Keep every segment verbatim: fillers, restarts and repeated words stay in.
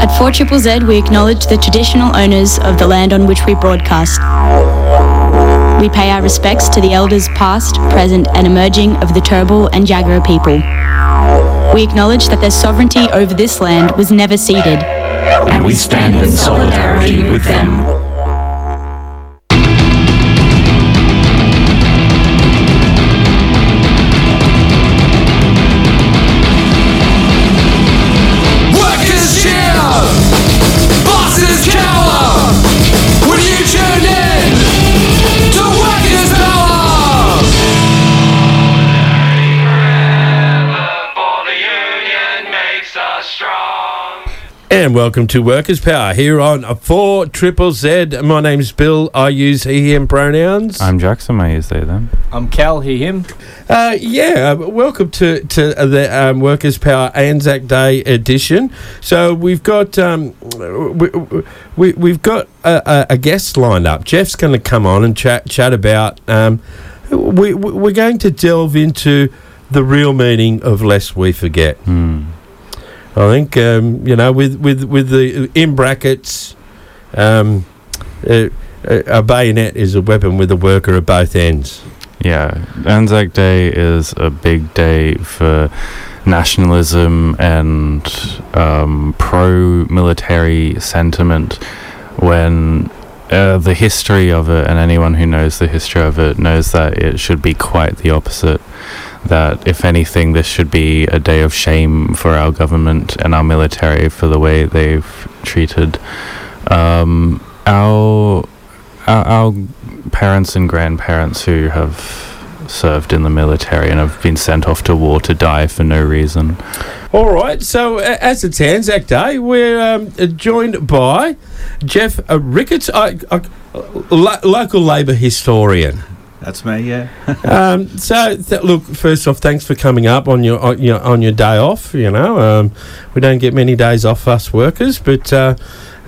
At four Z Z Z, we acknowledge the traditional owners of the land on which we broadcast. We pay our respects to the elders past, present and emerging of the Turrbal and Jagera people. We acknowledge that their sovereignty over this land was never ceded. And we stand in solidarity with them. And welcome to Workers Power here on four Z Z Z. My name's Bill. I use he, him pronouns. I'm Jackson. I use they, them. I'm Cal. He, him. Uh, yeah, welcome to, to the um, Workers Power Anzac Day edition. So we've got um, we, we, we've got a, a, a guest lined up. Jeff's going to come on and chat chat about. Um, we we're going to delve into the real meaning of lest we forget. Hmm. I think, um, you know, with, with, with the, in brackets, um, a, a bayonet is a weapon with a worker at both ends. Yeah, Anzac Day is a big day for nationalism and um, pro-military sentiment when uh, the history of it, and anyone who knows the history of it knows that it should be quite the opposite. That, if anything, this should be a day of shame for our government and our military for the way they've treated um, our, our our parents and grandparents who have served in the military and have been sent off to war to die for no reason. All right, so uh, as it's Anzac Day, we're um, joined by Jeff Rickertt, uh, uh, lo- local Labour historian. That's me, yeah. um, so, th- look, first off, thanks for coming up on your on your, on your day off, you know. Um, we don't get many days off us workers, but, uh,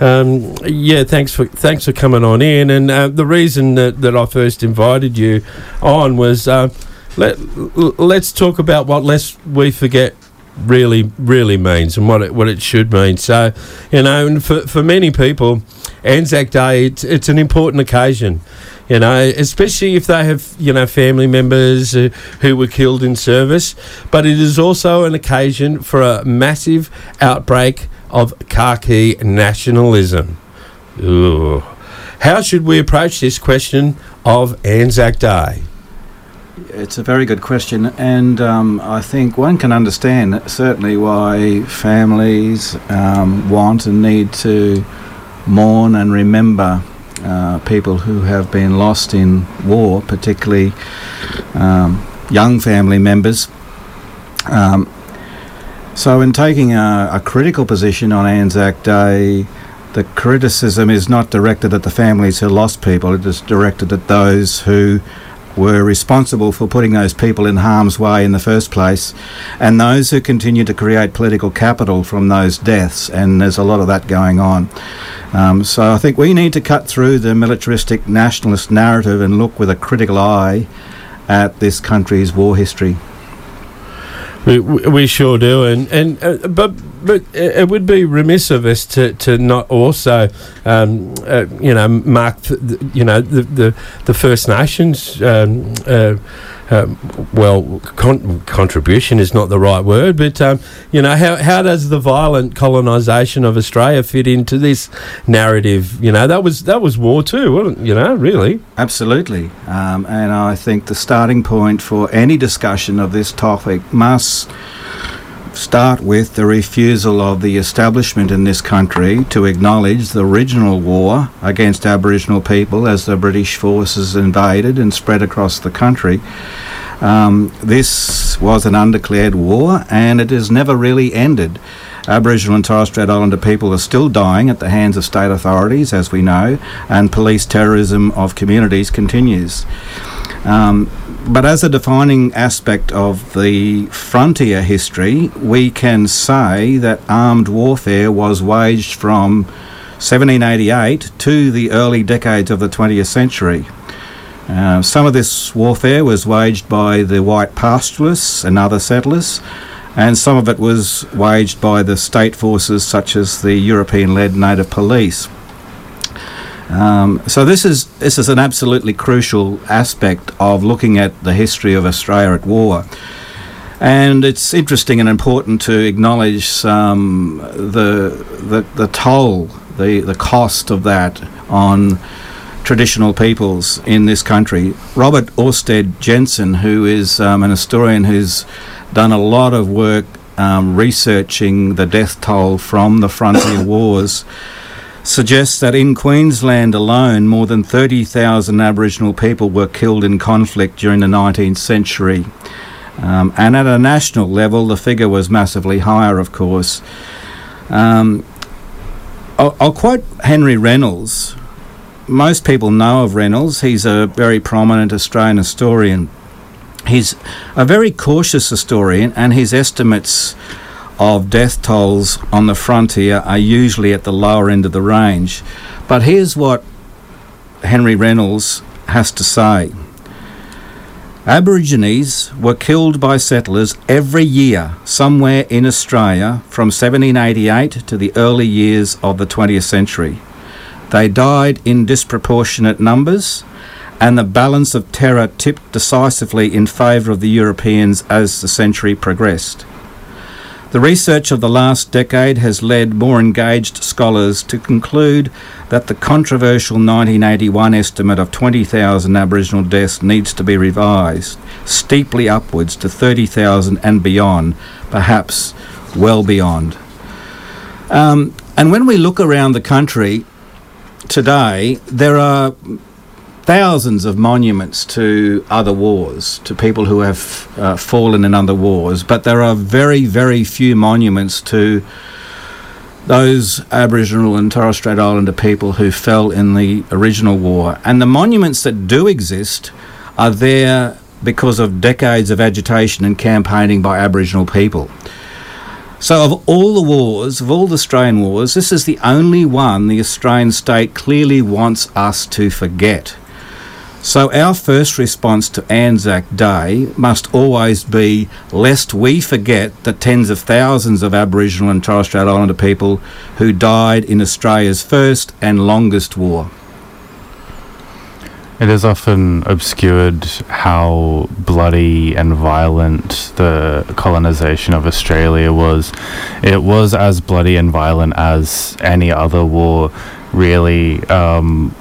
um, yeah, thanks for thanks for coming on in. And uh, the reason that, that I first invited you on was uh, let, let's talk about what lest we forget really, really means and what it, what it should mean. So, you know, and for, for many people, Anzac Day, it's, it's an important occasion. You know, especially if they have, you know, family members uh, who were killed in service. But it is also an occasion for a massive outbreak of khaki nationalism. Ooh. How should we approach this question of Anzac Day? It's a very good question. And um, I think one can understand certainly why families um, want and need to mourn and remember Uh, people who have been lost in war, particularly um, young family members. Um, so in taking a, a critical position on Anzac Day, the criticism is not directed at the families who lost people, it is directed at those who were responsible for putting those people in harm's way in the first place, and those who continue to create political capital from those deaths, and there's a lot of that going on. Um, so I think we need to cut through the militaristic nationalist narrative and look with a critical eye at this country's war history. We, we sure do, and and uh, but but it would be remiss of us to, to not also um, uh, you know mark the, you know the the, the First Nations. Um, uh, Um, well, con- contribution is not the right word, but, um, you know, how how does the violent colonisation of Australia fit into this narrative? You know, that was that was war too, wasn't it? You know, really. Absolutely. Um, and I think the starting point for any discussion of this topic must start with the refusal of the establishment in this country to acknowledge the original war against Aboriginal people as the British forces invaded and spread across the country. Um, this was an undeclared war and it has never really ended. Aboriginal and Torres Strait Islander people are still dying at the hands of state authorities, as we know, and police terrorism of communities continues. Um, but as a defining aspect of the frontier history, we can say that armed warfare was waged from seventeen eighty-eight to the early decades of the twentieth century. Uh, some of this warfare was waged by the white pastoralists and other settlers. and some of it was waged by the state forces such as the European-led native police. Um, so this is this is an absolutely crucial aspect of looking at the history of Australia at war. And it's interesting and important to acknowledge um, the, the the toll, the, the cost of that on traditional peoples in this country. Robert Orsted Jensen, who is um, an historian who's done a lot of work um, researching the death toll from the frontier wars, suggests that in Queensland alone, more than thirty thousand Aboriginal people were killed in conflict during the nineteenth century. Um, and at a national level, the figure was massively higher, of course. Um, I'll, I'll quote Henry Reynolds. Most people know of Reynolds. He's a very prominent Australian historian. He's a very cautious historian, and his estimates of death tolls on the frontier are usually at the lower end of the range. But here's what Henry Reynolds has to say. Aborigines were killed by settlers every year somewhere in Australia from seventeen eighty-eight to the early years of the twentieth century. They died in disproportionate numbers, and the balance of terror tipped decisively in favour of the Europeans as the century progressed. The research of the last decade has led more engaged scholars to conclude that the controversial nineteen eighty-one estimate of twenty thousand Aboriginal deaths needs to be revised, steeply upwards to thirty thousand and beyond, perhaps well beyond. Um, and when we look around the country today, there are thousands of monuments to other wars, to people who have uh, fallen in other wars, but there are very, very few monuments to those Aboriginal and Torres Strait Islander people who fell in the original war. And the monuments that do exist are there because of decades of agitation and campaigning by Aboriginal people. So of all the wars, of all the Australian wars, this is the only one the Australian state clearly wants us to forget. So our first response to Anzac Day must always be, lest we forget the tens of thousands of Aboriginal and Torres Strait Islander people who died in Australia's first and longest war. It is often obscured how bloody and violent the colonisation of Australia was. It was as bloody and violent as any other war, really. Um,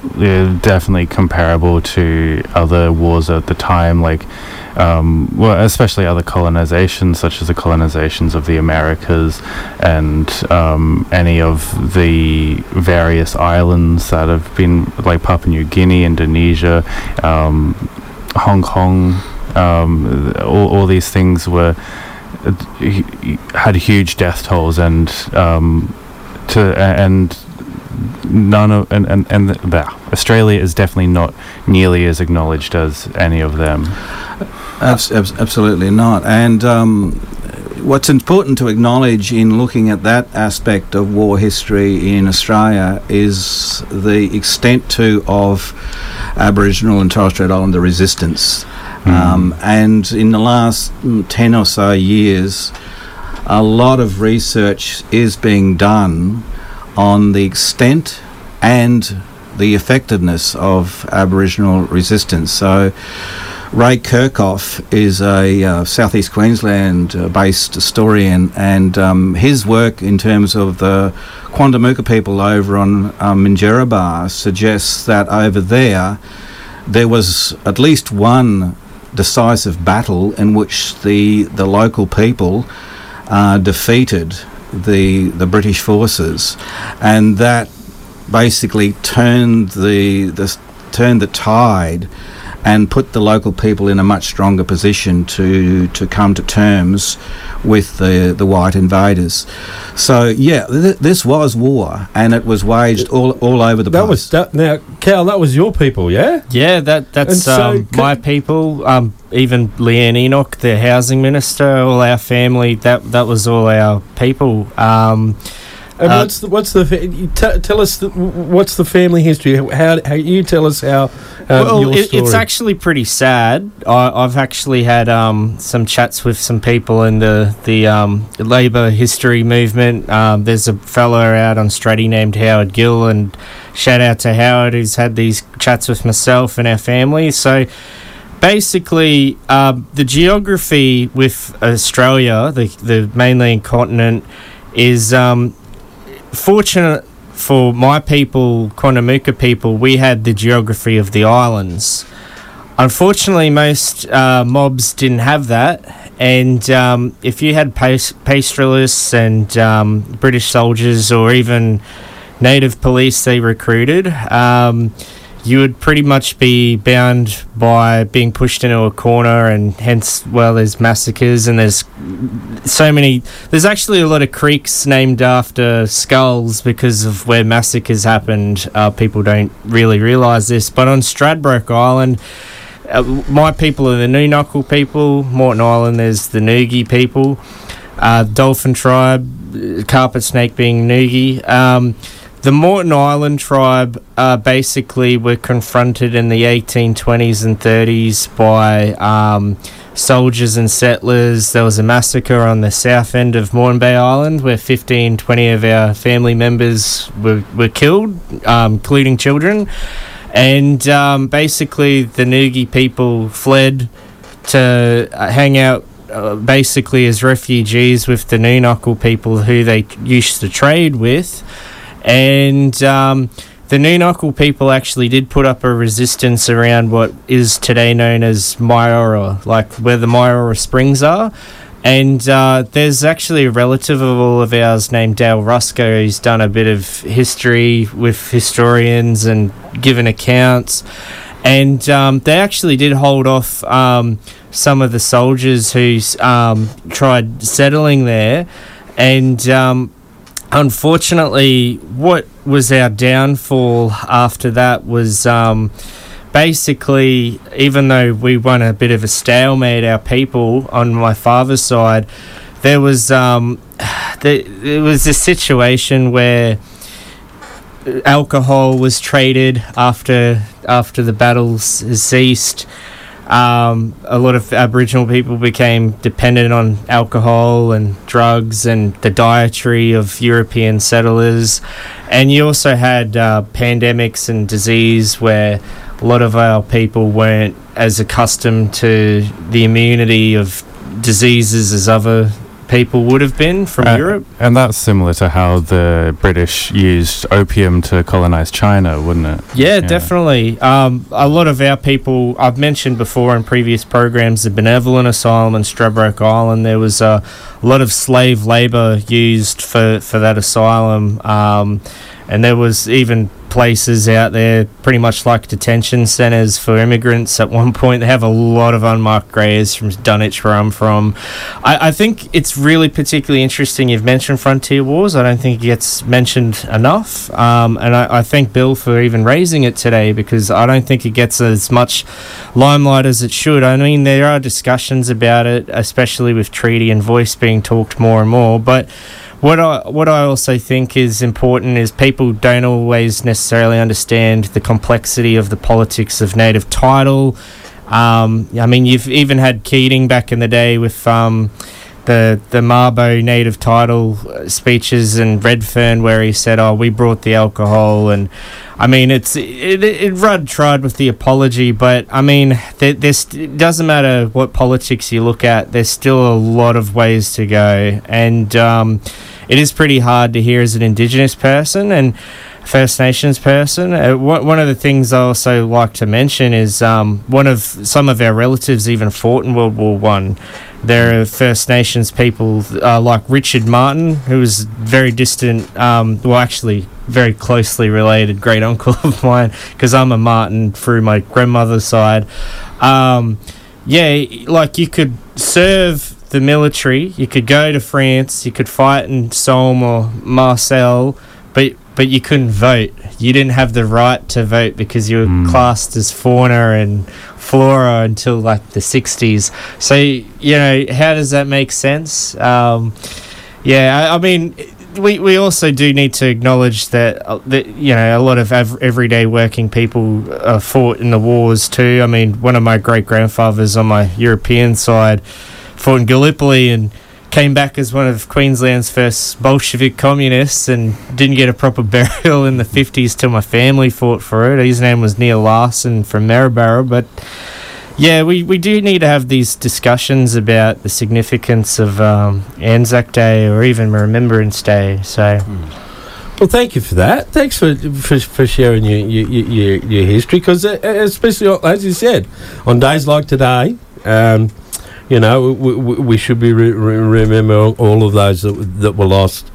definitely comparable to other wars at the time, like um, well, especially other colonizations, such as the colonizations of the Americas and um, any of the various islands that have been, like Papua New Guinea, Indonesia, um, Hong Kong. Um, all, all these things were had huge death tolls, and um, to and. None of and and, and the, uh, Australia is definitely not nearly as acknowledged as any of them. Abs- abs- absolutely not. And um, what's important to acknowledge in looking at that aspect of war history in Australia is the extent to of Aboriginal and Torres Strait Islander resistance. Mm. Um, and in the last mm, ten or so years, a lot of research is being done on the extent and the effectiveness of Aboriginal resistance. So Ray Kirchhoff is a uh, Southeast Queensland-based historian, and um, his work in terms of the Quandamooka people over on um, Minjerribah suggests that over there, there was at least one decisive battle in which the, the local people uh, defeated the the British forces, and that basically turned the, the turned the tide and put the local people in a much stronger position to to come to terms with the the white invaders. So yeah, th- this was war, and it was waged all all over the that place. Was that, now, Cal, that was your people, yeah? Yeah, that that's so um, my people. Um, even Leanne Enoch, the housing minister, all our family. That that was all our people. Um, And uh, what's the what's the t- tell us the, what's the family history? How, how you tell us how? Um, well, your it, story. It's actually pretty sad. I, I've actually had um, some chats with some people in the the um, labour history movement. Um, there's a fella out on Straddy named Howard Gill, and shout out to Howard who's had these chats with myself and our family. So. Basically, um, the geography with Australia, the the mainland continent, is um, fortunate for my people, Quandamooka people, we had the geography of the islands. Unfortunately, most uh, mobs didn't have that, and um, if you had pas- pastoralists and um, British soldiers or even native police they recruited... Um, you would pretty much be bound by being pushed into a corner, and hence, well, there's massacres and there's so many... There's actually a lot of creeks named after skulls because of where massacres happened. Uh, people don't really realise this. But on Stradbroke Island, uh, my people are the Nunukul people. Morton Island, there's the Noogie people. Uh, Dolphin tribe, carpet snake being Noogie. Um... The Morton Island tribe uh, basically were confronted in the eighteen twenties and thirties by um, soldiers and settlers. There was a massacre on the south end of Minjerribah Island where fifteen, twenty of our family members were, were killed, um, including children. And um, basically the Noogie people fled to hang out uh, basically as refugees with the Nunukul people who they used to trade with. And um, the Nunukul people actually did put up a resistance around what is today known as Myora, like where the Myora Springs are. And uh, there's actually a relative of all of ours named Dale Rusco who's done a bit of history with historians and given accounts. And um, they actually did hold off um, some of the soldiers who um, tried settling there. And... Um, Unfortunately, what was our downfall after that was um, basically, even though we won a bit of a stalemate, our people on my father's side, there was um, there, there was a situation where alcohol was traded after after the battles ceased. Um, a lot of Aboriginal people became dependent on alcohol and drugs and the dietary of European settlers. And you also had uh, pandemics and disease where a lot of our people weren't as accustomed to the immunity of diseases as other people would have been from uh, Europe. And that's similar to how the British used opium to colonize China, wouldn't it? Yeah, yeah. Definitely. Um, a lot of our people, I've mentioned before in previous programs, the Benevolent Asylum in Stradbroke Island, there was uh, a lot of slave labour used for, for that asylum. Um, and there was even places out there pretty much like detention centres for immigrants at one point. They have a lot of unmarked graves from Dunwich where I'm from. I, I think it's really particularly interesting you've mentioned Frontier Wars. I don't think it gets mentioned enough, um, and I, I thank Bill for even raising it today because I don't think it gets as much limelight as it should. I mean, there are discussions about it, especially with treaty and voice being talked more and more, but What I what I also think is important is people don't always necessarily understand the complexity of the politics of native title. Um, I mean, you've even had Keating back in the day with um, the the Mabo native title speeches and Redfern where he said, "Oh, we brought the alcohol." And I mean, it's it, it, it Rudd tried with the apology, but I mean, th- this it doesn't matter what politics you look at. There's still a lot of ways to go, and. Um, It is pretty hard to hear as an Indigenous person and First Nations person. Uh, wh- one of the things I also like to mention is um, one of some of our relatives even fought in World War One. There are First Nations people uh, like Richard Martin, who was very distant, um, well, actually very closely related great uncle of mine, because I'm a Martin through my grandmother's side. Um, yeah, like you could serve the military, you could go to France, you could fight in Somme or Marseille, but but you couldn't vote. You didn't have the right to vote because you were mm. classed as fauna and flora until like the sixties. So, you know, how does that make sense? Um, yeah, I, I mean, we, we also do need to acknowledge that, uh, that you know, a lot of av- everyday working people uh, fought in the wars too. I mean, one of my great-grandfathers on my European side fought in Gallipoli and came back as one of Queensland's first Bolshevik communists and didn't get a proper burial in the fifties till my family fought for it. His name was Neil Larson from Maryborough, but... Yeah, we, we do need to have these discussions about the significance of um, Anzac Day or even Remembrance Day. So, well, thank you for that. Thanks for for, for sharing your your, your, your history, because especially as you said, on days like today, um, you know, we, we should be re- remember all of those that that were lost.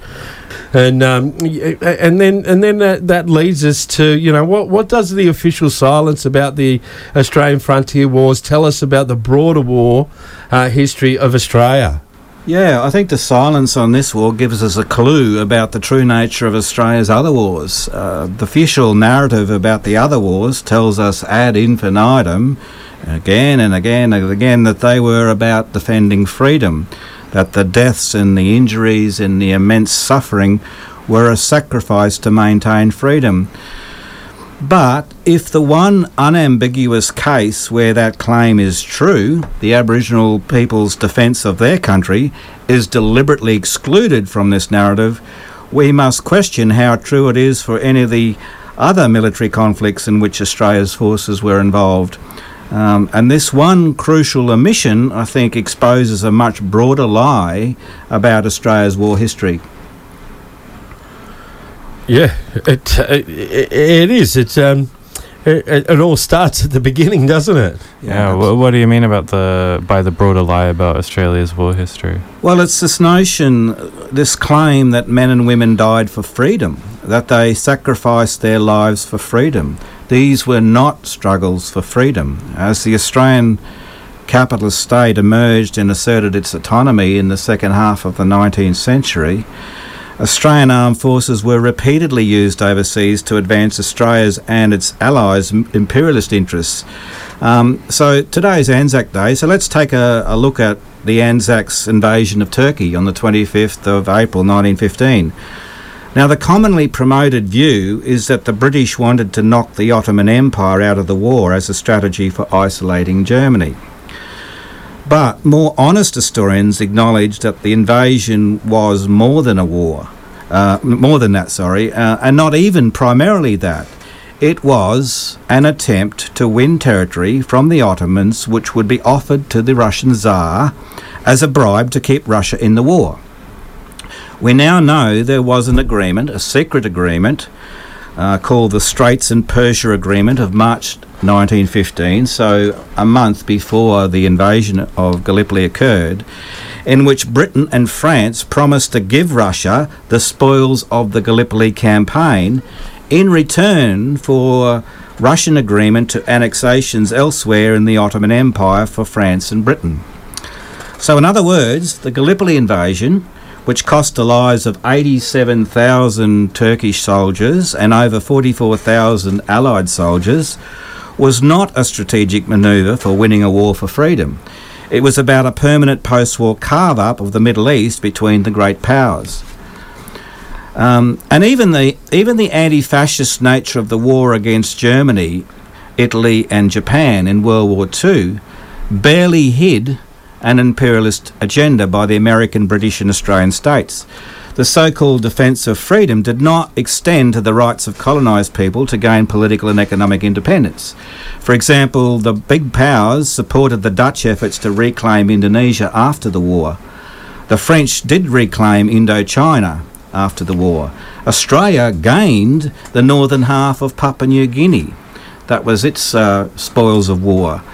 And um, and then and then that, that leads us to, you know, what what does the official silence about the Australian Frontier Wars tell us about the broader war uh, history of Australia? Yeah, I think the silence on this war gives us a clue about the true nature of Australia's other wars. Uh, the official narrative about the other wars tells us ad infinitum, again and again and again, that they were about defending freedom, that the deaths and the injuries and the immense suffering were a sacrifice to maintain freedom. But if the one unambiguous case where that claim is true, the Aboriginal people's defence of their country, is deliberately excluded from this narrative, we must question how true it is for any of the other military conflicts in which Australia's forces were involved. Um, and this one crucial omission, I think, exposes a much broader lie about Australia's war history. Yeah, it it, it is. It's um, it, it all starts at the beginning, doesn't it? Yeah. yeah wh- what do you mean about the by the broader lie about Australia's war history? Well, it's this notion, this claim that men and women died for freedom, that they sacrificed their lives for freedom. These were not struggles for freedom. As the Australian capitalist state emerged and asserted its autonomy in the second half of the nineteenth century, Australian armed forces were repeatedly used overseas to advance Australia's and its allies' imperialist interests. Um, so today's Anzac Day, so let's take a, a look at the Anzac's invasion of Turkey on the twenty-fifth of April nineteen fifteen. Now, the commonly promoted view is that the British wanted to knock the Ottoman Empire out of the war as a strategy for isolating Germany. But more honest historians acknowledge that the invasion was more than a war, uh, more than that, sorry, uh, and not even primarily that. It was an attempt to win territory from the Ottomans which would be offered to the Russian Tsar as a bribe to keep Russia in the war. We now know there was an agreement, a secret agreement, uh, called the Straits and Persia Agreement of March nineteen fifteen, so a month before the invasion of Gallipoli occurred, in which Britain and France promised to give Russia the spoils of the Gallipoli campaign in return for Russian agreement to annexations elsewhere in the Ottoman Empire for France and Britain. So in other words, the Gallipoli invasion, which cost the lives of eighty-seven thousand Turkish soldiers and over forty-four thousand Allied soldiers, was not a strategic manoeuvre for winning a war for freedom. It was about a permanent post-war carve-up of the Middle East between the great powers. Um, and even the, even the anti-fascist nature of the war against Germany, Italy and Japan in World War Two barely hid an imperialist agenda by the American, British and Australian states. The so-called defence of freedom did not extend to the rights of colonised people to gain political and economic independence. For example, the big powers supported the Dutch efforts to reclaim Indonesia after the war. The French did reclaim Indochina after the war. Australia gained the northern half of Papua New Guinea. That was its uh, spoils of war.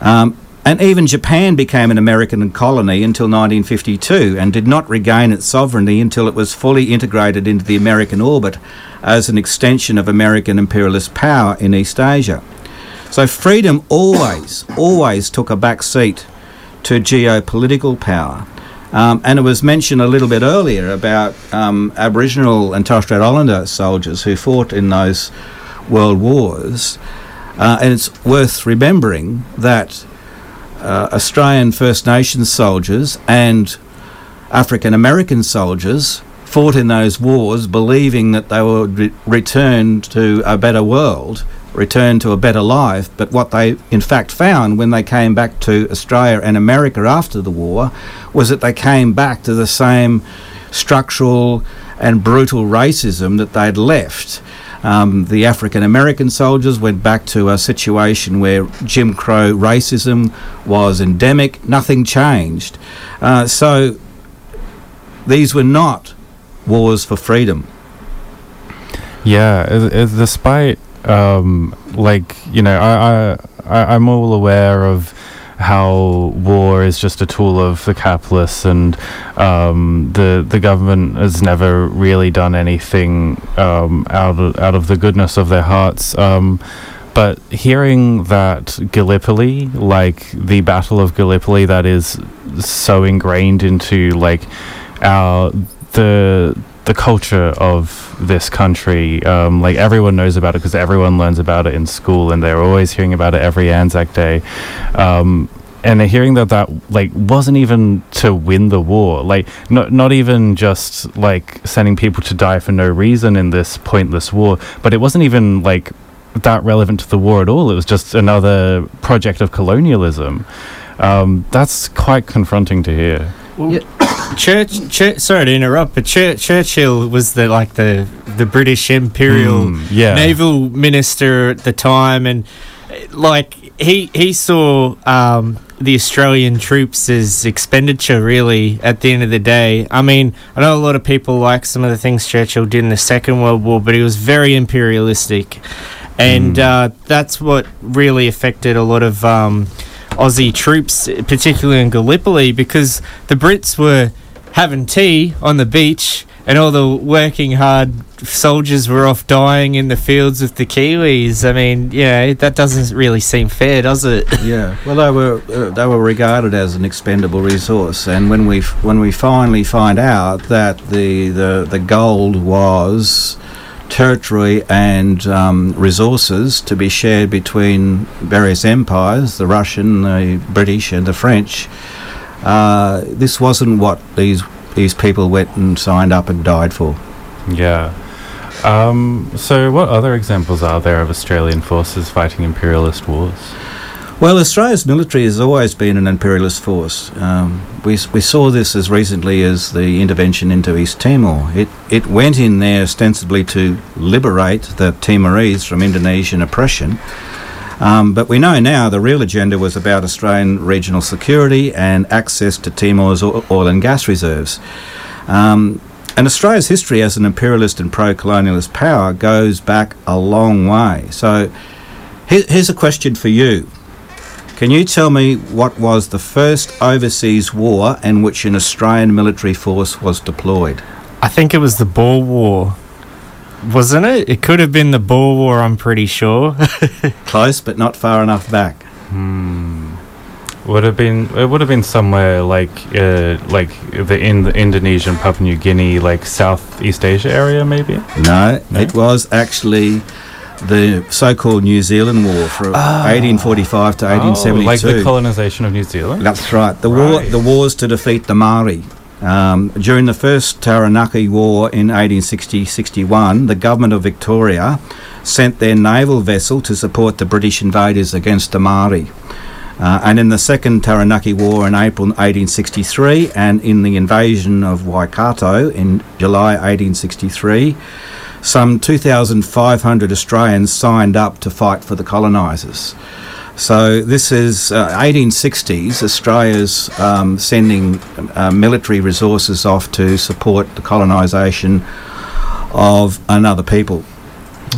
Um, And even Japan became an American colony until nineteen fifty-two and did not regain its sovereignty until it was fully integrated into the American orbit as an extension of American imperialist power in East Asia. So freedom always, always took a back seat to geopolitical power. Um, and it was mentioned a little bit earlier about um, Aboriginal and Torres Strait Islander soldiers who fought in those world wars. Uh, and it's worth remembering that Uh, Australian First Nations soldiers and African American soldiers fought in those wars believing that they were re- returned to a better world, returned to a better life, but what they in fact found when they came back to Australia and America after the war was that they came back to the same structural and brutal racism that they'd left. Um, the African American soldiers went back to a situation where Jim Crow racism was endemic. Nothing changed. Uh, so these were not wars for freedom. Yeah, it, it, despite, um, like, you know, I, I, I'm all aware of how war is just a tool of the capitalists, and um, the the government has never really done anything um, out of, out of the goodness of their hearts. Um, but hearing that Gallipoli, like the Battle of Gallipoli, that is so ingrained into like our the the culture of this country, um, like everyone knows about it because everyone learns about it in school, and they're always hearing about it every Anzac Day, um, and they're hearing that that like wasn't even to win the war, like not not even just like sending people to die for no reason in this pointless war, but it wasn't even like that relevant to the war at all. It was just another project of colonialism. Um, that's quite confronting to hear. Yeah. Church, Church, sorry to interrupt, but Church, Churchill was the like the the British imperial mm, yeah. naval minister at the time, and like he he saw um, the Australian troops as expenditure. Really, at the end of the day, I mean, I know a lot of people like some of the things Churchill did in the Second World War, but he was very imperialistic, and mm. uh, that's what really affected a lot of Um, Aussie troops, particularly in Gallipoli, because the Brits were having tea on the beach and all the working hard soldiers were off dying in the fields with the Kiwis. I mean, yeah, that doesn't really seem fair, does it? Yeah. Well, they were uh, they were regarded as an expendable resource, and when we f- when we finally find out that the the, the gold was territory and um, resources to be shared between various empires, the Russian, the British and the French, uh, this wasn't what these these people went and signed up and died for. Yeah. Um, so what other examples are there of Australian forces fighting imperialist wars? Well, Australia's military has always been an imperialist force. Um, we we saw this as recently as the intervention into East Timor. It it went in there ostensibly to liberate the Timorese from Indonesian oppression, um, but we know now the real agenda was about Australian regional security and access to Timor's oil and gas reserves. Um, And Australia's history as an imperialist and pro-colonialist power goes back a long way. So here, here's a question for you. Can you tell me what was the first overseas war in which an Australian military force was deployed? I think it was the Boer War, wasn't it? It could have been the Boer War, I'm pretty sure. Close, but not far enough back. Hmm. Would have been it would have been somewhere like uh, like the in the Indonesian, Papua New Guinea, like Southeast Asia area, maybe. No, no? It was actually the so-called New Zealand War from oh. eighteen forty-five to eighteen seventy-two. Oh, like the colonisation of New Zealand? That's right. The right. war, the wars to defeat the Maori. Um, during the first Taranaki War in eighteen sixty to sixty-one, the government of Victoria sent their naval vessel to support the British invaders against the Maori. Uh, and in the second Taranaki War in April eighteen sixty-three, and in the invasion of Waikato in July eighteen sixty-three, some two thousand five hundred Australians signed up to fight for the colonisers. So this is uh, eighteen sixties, Australia's um, sending uh, military resources off to support the colonisation of another people.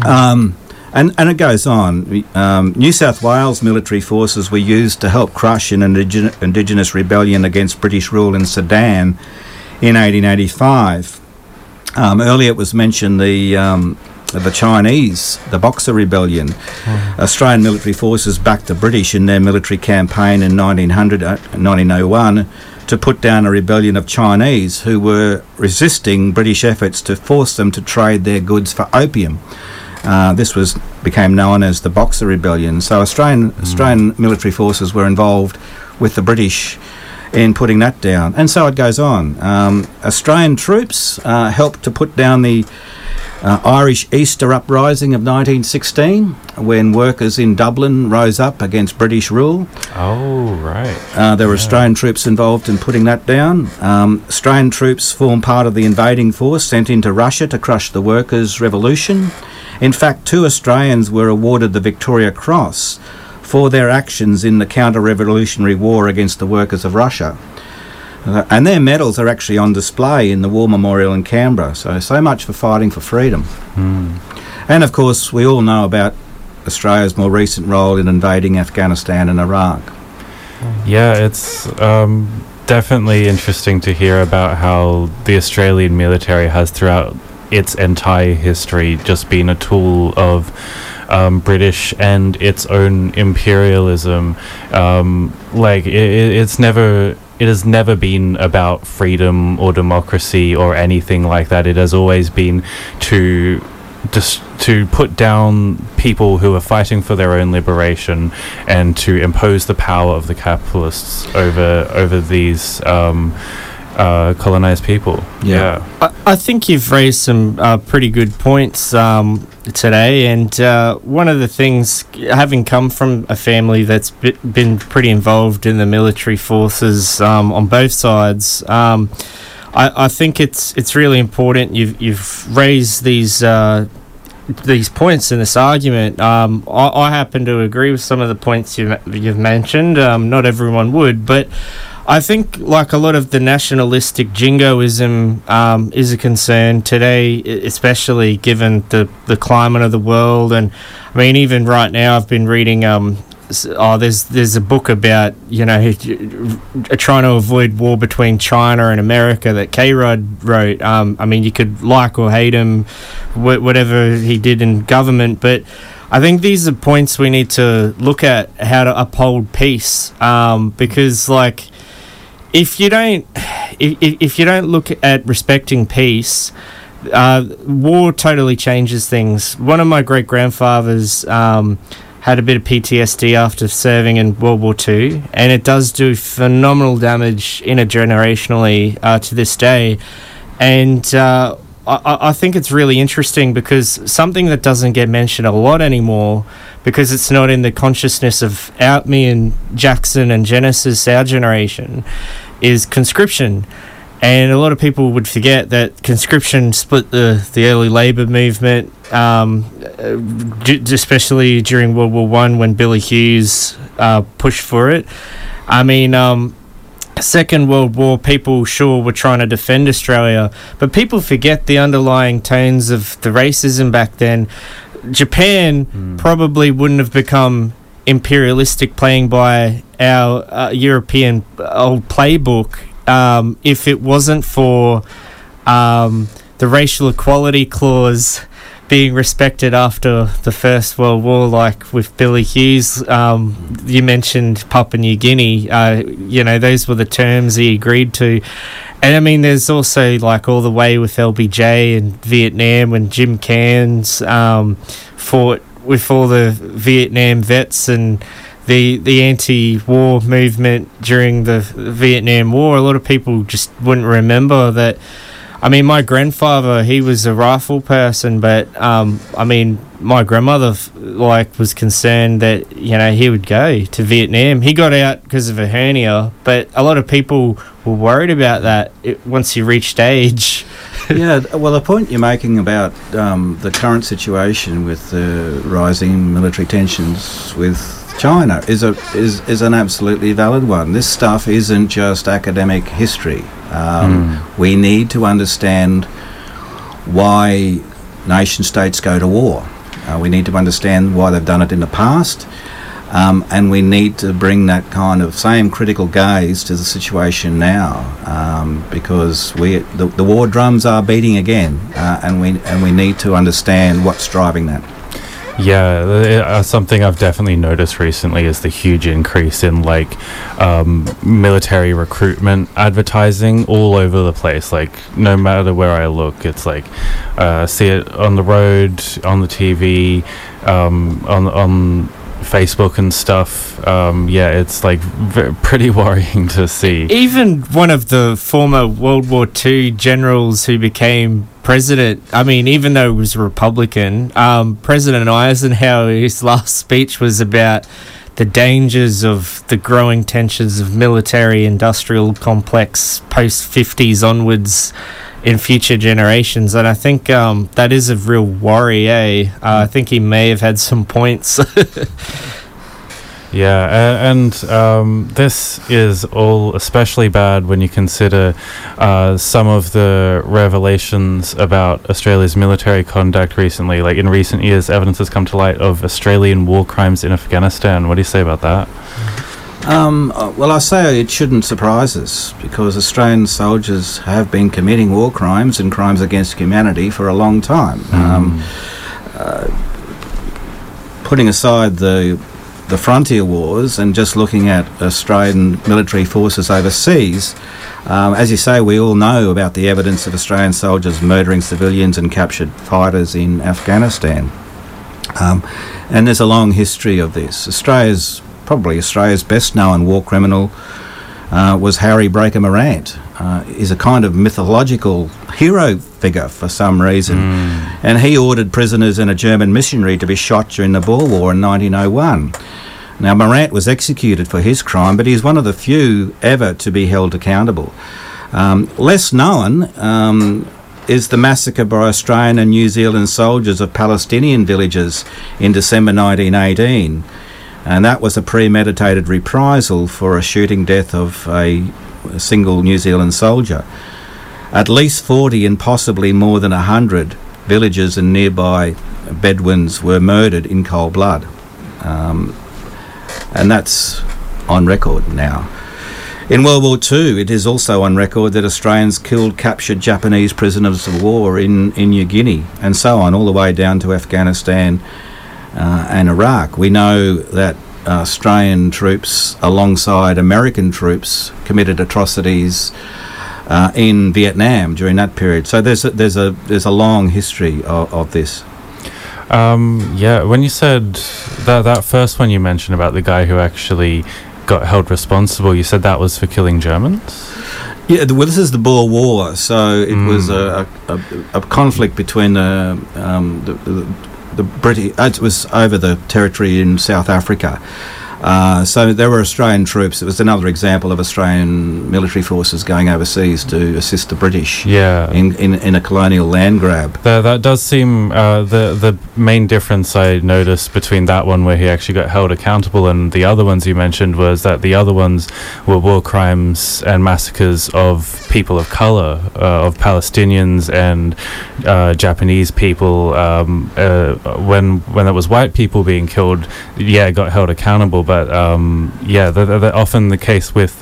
Um, And and it goes on. Um, New South Wales military forces were used to help crush an indig- indigenous rebellion against British rule in Sudan in eighteen eighty-five. Um, earlier it was mentioned the um, the Chinese, the Boxer Rebellion. Mm. Australian military forces backed the British in their military campaign in nineteen hundred, nineteen oh one to put down a rebellion of Chinese who were resisting British efforts to force them to trade their goods for opium. Uh, this was became known as the Boxer Rebellion. So Australian Australian mm. military forces were involved with the British in putting that down. And so it goes on. Um, Australian troops uh, helped to put down the uh, Irish Easter uprising of nineteen sixteen, when workers in Dublin rose up against British rule. Oh, right. Uh, there were yeah. Australian troops involved in putting that down. Um, Australian troops formed part of the invading force sent into Russia to crush the workers' revolution. In fact, two Australians were awarded the Victoria Cross for their actions in the counter-revolutionary war against the workers of Russia. Uh, and their medals are actually on display in the War Memorial in Canberra. So, so much for fighting for freedom. Mm. And, of course, we all know about Australia's more recent role in invading Afghanistan and Iraq. Yeah, it's um, definitely interesting to hear about how the Australian military has throughout its entire history just been a tool of Um, British and its own imperialism. Um, like it, it's never, it has never been about freedom or democracy or anything like that. It has always been to just to put down people who are fighting for their own liberation and to impose the power of the capitalists over over these um, uh, colonized people. Yeah, yeah. I, I think you've raised some uh, pretty good points Um, today, and uh, one of the things, having come from a family that's b- been pretty involved in the military forces um, on both sides, um, I, I think it's it's really important. You've you've raised these uh, these points in this argument. Um, I, I happen to agree with some of the points you you've mentioned. Um, not everyone would, but I think, like a lot of the nationalistic jingoism um, is a concern today, especially given the, the climate of the world. And I mean, even right now, I've been reading. Um, oh, there's there's a book about you know trying to avoid war between China and America that K. Rudd wrote. Um, I mean, you could like or hate him, wh- whatever he did in government, but I think these are points we need to look at, how to uphold peace, um, because like. If you don't, if, if you don't look at respecting peace, uh, war totally changes things. One of my great grandfathers um, had a bit of P T S D after serving in World War Two, and it does do phenomenal damage intergenerationally uh, to this day. And uh, I, I think it's really interesting because something that doesn't get mentioned a lot anymore, because it's not in the consciousness of out me and Jackson and Genesis, our generation, is conscription. And a lot of people would forget that conscription split the, the early labour movement, um, d- especially during World War One when Billy Hughes uh, pushed for it. I mean, um, Second World War, people sure were trying to defend Australia, but people forget the underlying tones of the racism back then. Japan mm. probably wouldn't have become imperialistic, playing by our uh, European old playbook, um, if it wasn't for um, the racial equality clause being respected after the First World War, like with Billy Hughes. Um, you mentioned Papua New Guinea. Uh, you know, those were the terms he agreed to. And, I mean, there's also, like, all the way with L B J and Vietnam when Jim Cairns um, fought with all the Vietnam vets and the, the anti-war movement during the Vietnam War. A lot of people just wouldn't remember that. I mean, my grandfather, he was a rifle person, but, um, I mean, my grandmother, like, was concerned that, you know, he would go to Vietnam. He got out because of a hernia, but a lot of people were worried about that it, once you reached age. Yeah, well, the point you're making about um, the current situation with the rising military tensions with China is a is is an absolutely valid one. This stuff isn't just academic history. Um, mm. We need to understand why nation states go to war. Uh, we need to understand why they've done it in the past, um, and we need to bring that kind of same critical gaze to the situation now, um, because we the, the war drums are beating again, uh, and we and we need to understand what's driving that. Yeah, uh, something I've definitely noticed recently is the huge increase in like um, military recruitment advertising all over the place. Like, no matter where I look, it's like uh, see it on the road, on the T V, um, on on Facebook and stuff, um, yeah, it's like v- pretty worrying to see. Even one of the former World War Two generals who became president, I mean, even though he was a Republican, um, President Eisenhower, his last speech was about the dangers of the growing tensions of military-industrial complex post-fifties onwards in future generations, and I think um, that is a real worry, eh? Uh, I think he may have had some points. Yeah, and um, this is all especially bad when you consider uh, some of the revelations about Australia's military conduct recently. Like, in recent years, evidence has come to light of Australian war crimes in Afghanistan. What do you say about that? Um, well, I say it shouldn't surprise us, because Australian soldiers have been committing war crimes and crimes against humanity for a long time. Mm. Um, uh, putting aside the the frontier wars and just looking at Australian military forces overseas, um, as you say, we all know about the evidence of Australian soldiers murdering civilians and captured fighters in Afghanistan. Um, and there's a long history of this. Australia's Probably Australia's best-known war criminal uh, was Harry Breaker Morant. Uh, he's a kind of mythological hero figure for some reason. Mm. And he ordered prisoners and a German missionary to be shot during the Boer War in nineteen oh one. Now, Morant was executed for his crime, but he's one of the few ever to be held accountable. Um, less known um, is the massacre by Australian and New Zealand soldiers of Palestinian villages in December nineteen eighteen. And that was a premeditated reprisal for a shooting death of a, a single New Zealand soldier. At least forty and possibly more than one hundred villagers and nearby Bedouins were murdered in cold blood. Um, and that's on record now. In World War Two, it is also on record that Australians killed captured Japanese prisoners of war in, in New Guinea, and so on, all the way down to Afghanistan Uh, and Iraq. We know that uh, Australian troops alongside American troops committed atrocities uh, in Vietnam during that period. So there's a, there's a there's a long history of, of this. Um, yeah, when you said that that first one you mentioned about the guy who actually got held responsible, you said that was for killing Germans? Yeah, well, this is the Boer War, so it mm. was a, a, a conflict between uh, um, the. the The British, it was over the territory in South Africa. Uh, so there were Australian troops. It was another example of Australian military forces going overseas to assist the British yeah. in, in, in a colonial land grab. The, that does seem uh, the, the main difference I noticed between that one where he actually got held accountable and the other ones you mentioned was that the other ones were war crimes and massacres of people of colour, uh, of Palestinians and uh, Japanese people. Um, uh, when, when there was white people being killed, yeah, got held accountable. But um, yeah, that's often the case with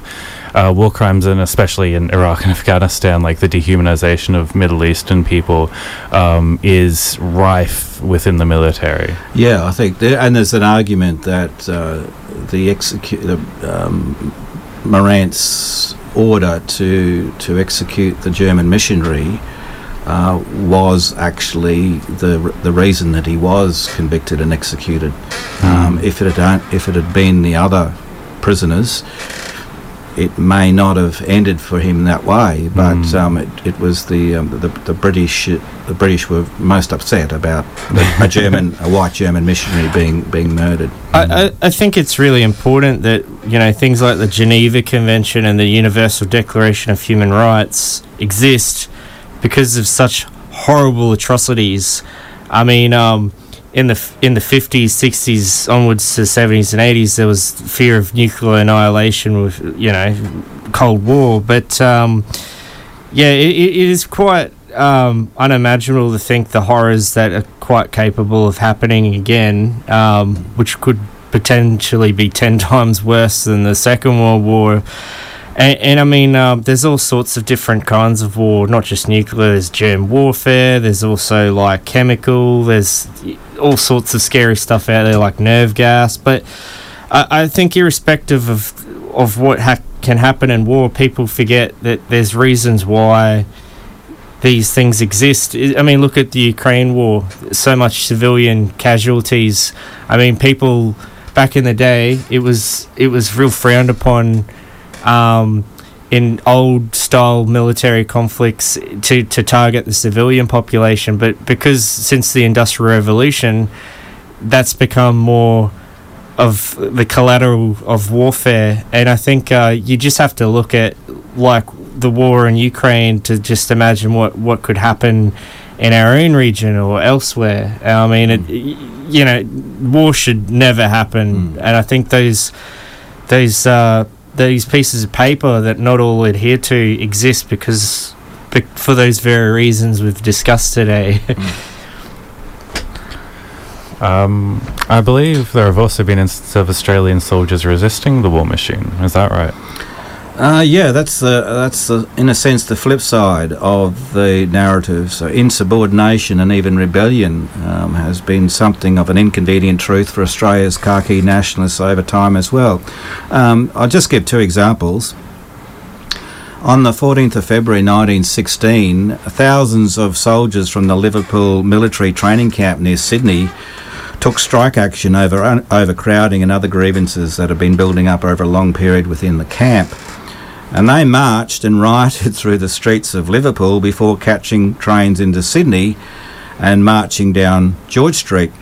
uh, war crimes, and especially in Iraq and Afghanistan, like the dehumanization of Middle Eastern people um, is rife within the military. Yeah, I think, there, and there's an argument that uh, the execu- the, um, Morant's order to to execute the German missionary uh, was actually the the reason that he was convicted and executed. Um, mm. If it had if it had been the other prisoners, it may not have ended for him that way. But mm. um, it, it was the, um, the the British the British were most upset about a German a white German missionary being being murdered. I, I I think it's really important that, you know, things like the Geneva Convention and the Universal Declaration of Human Rights exist because of such horrible atrocities. I mean, um, in the in the fifties, sixties, onwards to the seventies and eighties, there was fear of nuclear annihilation with, you know, Cold War. But um, yeah, it, it is quite um, unimaginable to think the horrors that are quite capable of happening again, um, which could potentially be ten times worse than the Second World War. And, and I mean, um, there's all sorts of different kinds of war, not just nuclear. There's germ warfare, there's also like chemical, there's all sorts of scary stuff out there like nerve gas. But I, I think irrespective of, of what ha- can happen in war, people forget that there's reasons why these things exist. I mean, look at the Ukraine war, so much civilian casualties. I mean, people back in the day, it was it was real frowned upon um, in old style military conflicts to, to target the civilian population. But because since the Industrial Revolution, that's become more of the collateral of warfare. And I think uh, you just have to look at like the war in Ukraine to just imagine what, what could happen in our own region or elsewhere. I mean, it, you know, war should never happen. Mm. And I think those those uh, these pieces of paper that not all adhere to exist because for those very reasons we've discussed today. Mm. Um, I believe there have also been instances of Australian soldiers resisting the war machine. Is that right? Uh, yeah, that's the that's the, in a sense the flip side of the narrative. So insubordination and even rebellion um, has been something of an inconvenient truth for Australia's khaki nationalists over time as well. Um, I'll just give two examples. On the fourteenth of February nineteen sixteen, thousands of soldiers from the Liverpool military training camp near Sydney took strike action over un- overcrowding and other grievances that had been building up over a long period within the camp. And they marched and rioted through the streets of Liverpool before catching trains into Sydney and marching down George Street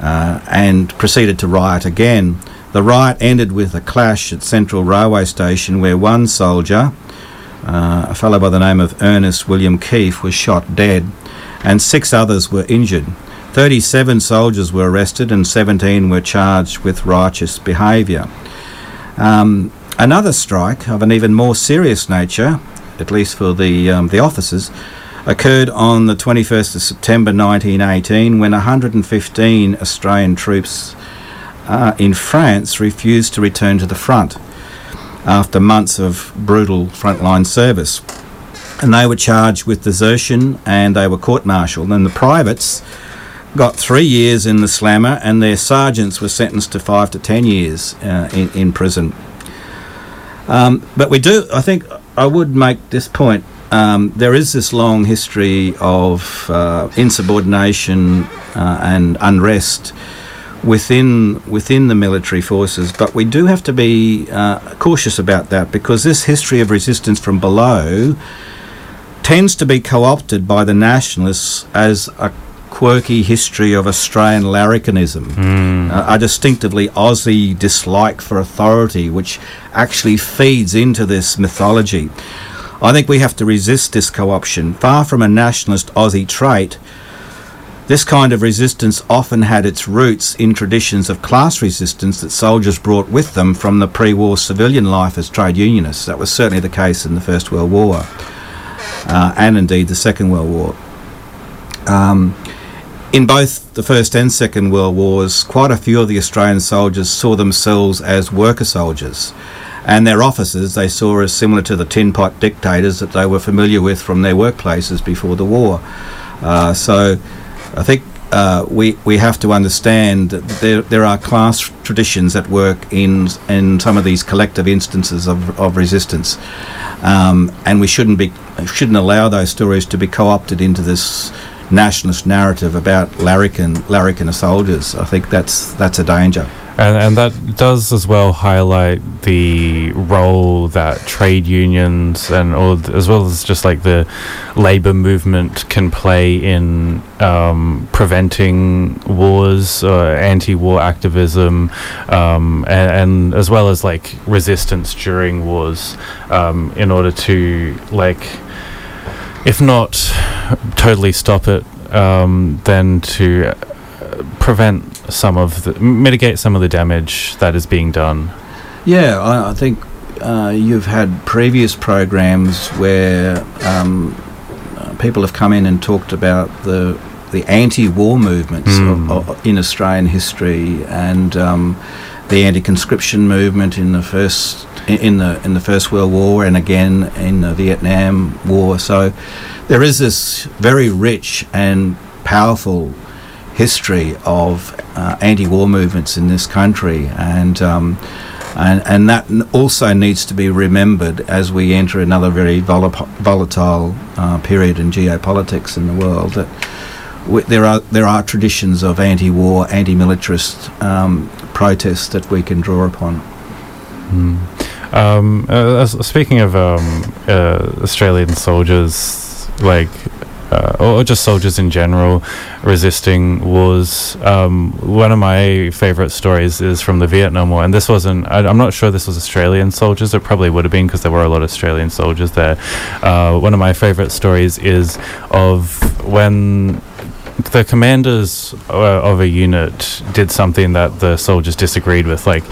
uh, and proceeded to riot again. The riot ended with a clash at Central Railway Station where one soldier, uh, a fellow by the name of Ernest William Keefe, was shot dead and six others were injured. thirty-seven soldiers were arrested and seventeen were charged with riotous behaviour. Um, another strike of an even more serious nature, at least for the, um, the officers, occurred on the twenty-first of September nineteen eighteen when one hundred fifteen Australian troops uh, in France refused to return to the front after months of brutal frontline service. And they were charged with desertion and they were court-martialed, and the privates got three years in the slammer and their sergeants were sentenced to five to ten years uh, in, in prison. Um, but we do, I think, I would make this point, um, there is this long history of uh, insubordination uh, and unrest within within the military forces, but we do have to be uh, cautious about that because this history of resistance from below tends to be co-opted by the nationalists as a quirky history of Australian larrikinism, mm. uh, a distinctively Aussie dislike for authority, which actually feeds into this mythology. I think we have to resist this co-option. Far from a nationalist Aussie trait, this kind of resistance often had its roots in traditions of class resistance that soldiers brought with them from the pre-war civilian life as trade unionists. That was certainly the case in the First World War uh, and indeed the Second World War. Um, In both the First and Second World Wars, quite a few of the Australian soldiers saw themselves as worker soldiers, and their officers they saw as similar to the tin pot dictators that they were familiar with from their workplaces before the war. Uh, so I think uh, we we have to understand that there, there are class traditions at work in, in some of these collective instances of, of resistance, um, and we shouldn't be shouldn't allow those stories to be co-opted into this nationalist narrative about larrikin larrikin soldiers. I think that's that's a danger, and and that does as well highlight the role that trade unions and all th- as well as just like the labor movement can play in um preventing wars, uh, anti-war activism, um and, and as well as like resistance during wars, um in order to, like, if not totally stop it, um, then to prevent some of the, mitigate some of the damage that is being done. Yeah, I, I think uh, you've had previous programs where um, people have come in and talked about the the anti-war movements mm. of, of, in Australian history, and um, the anti-conscription movement in the first. in the in the First World War and again in the Vietnam War. So there is this very rich and powerful history of uh, anti-war movements in this country, and um, and and that also needs to be remembered as we enter another very vol- volatile uh, period in geopolitics in the world. That w- there are there are traditions of anti-war, anti-militarist um, protests that we can draw upon. Mm. Um, uh, speaking of um, uh, Australian soldiers, like uh, or just soldiers in general resisting wars, um, one of my favourite stories is from the Vietnam War, and this wasn't, I, I'm not sure this was Australian soldiers, it probably would have been because there were a lot of Australian soldiers there. Uh, one of my favourite stories is of when the commanders uh, of a unit did something that the soldiers disagreed with, like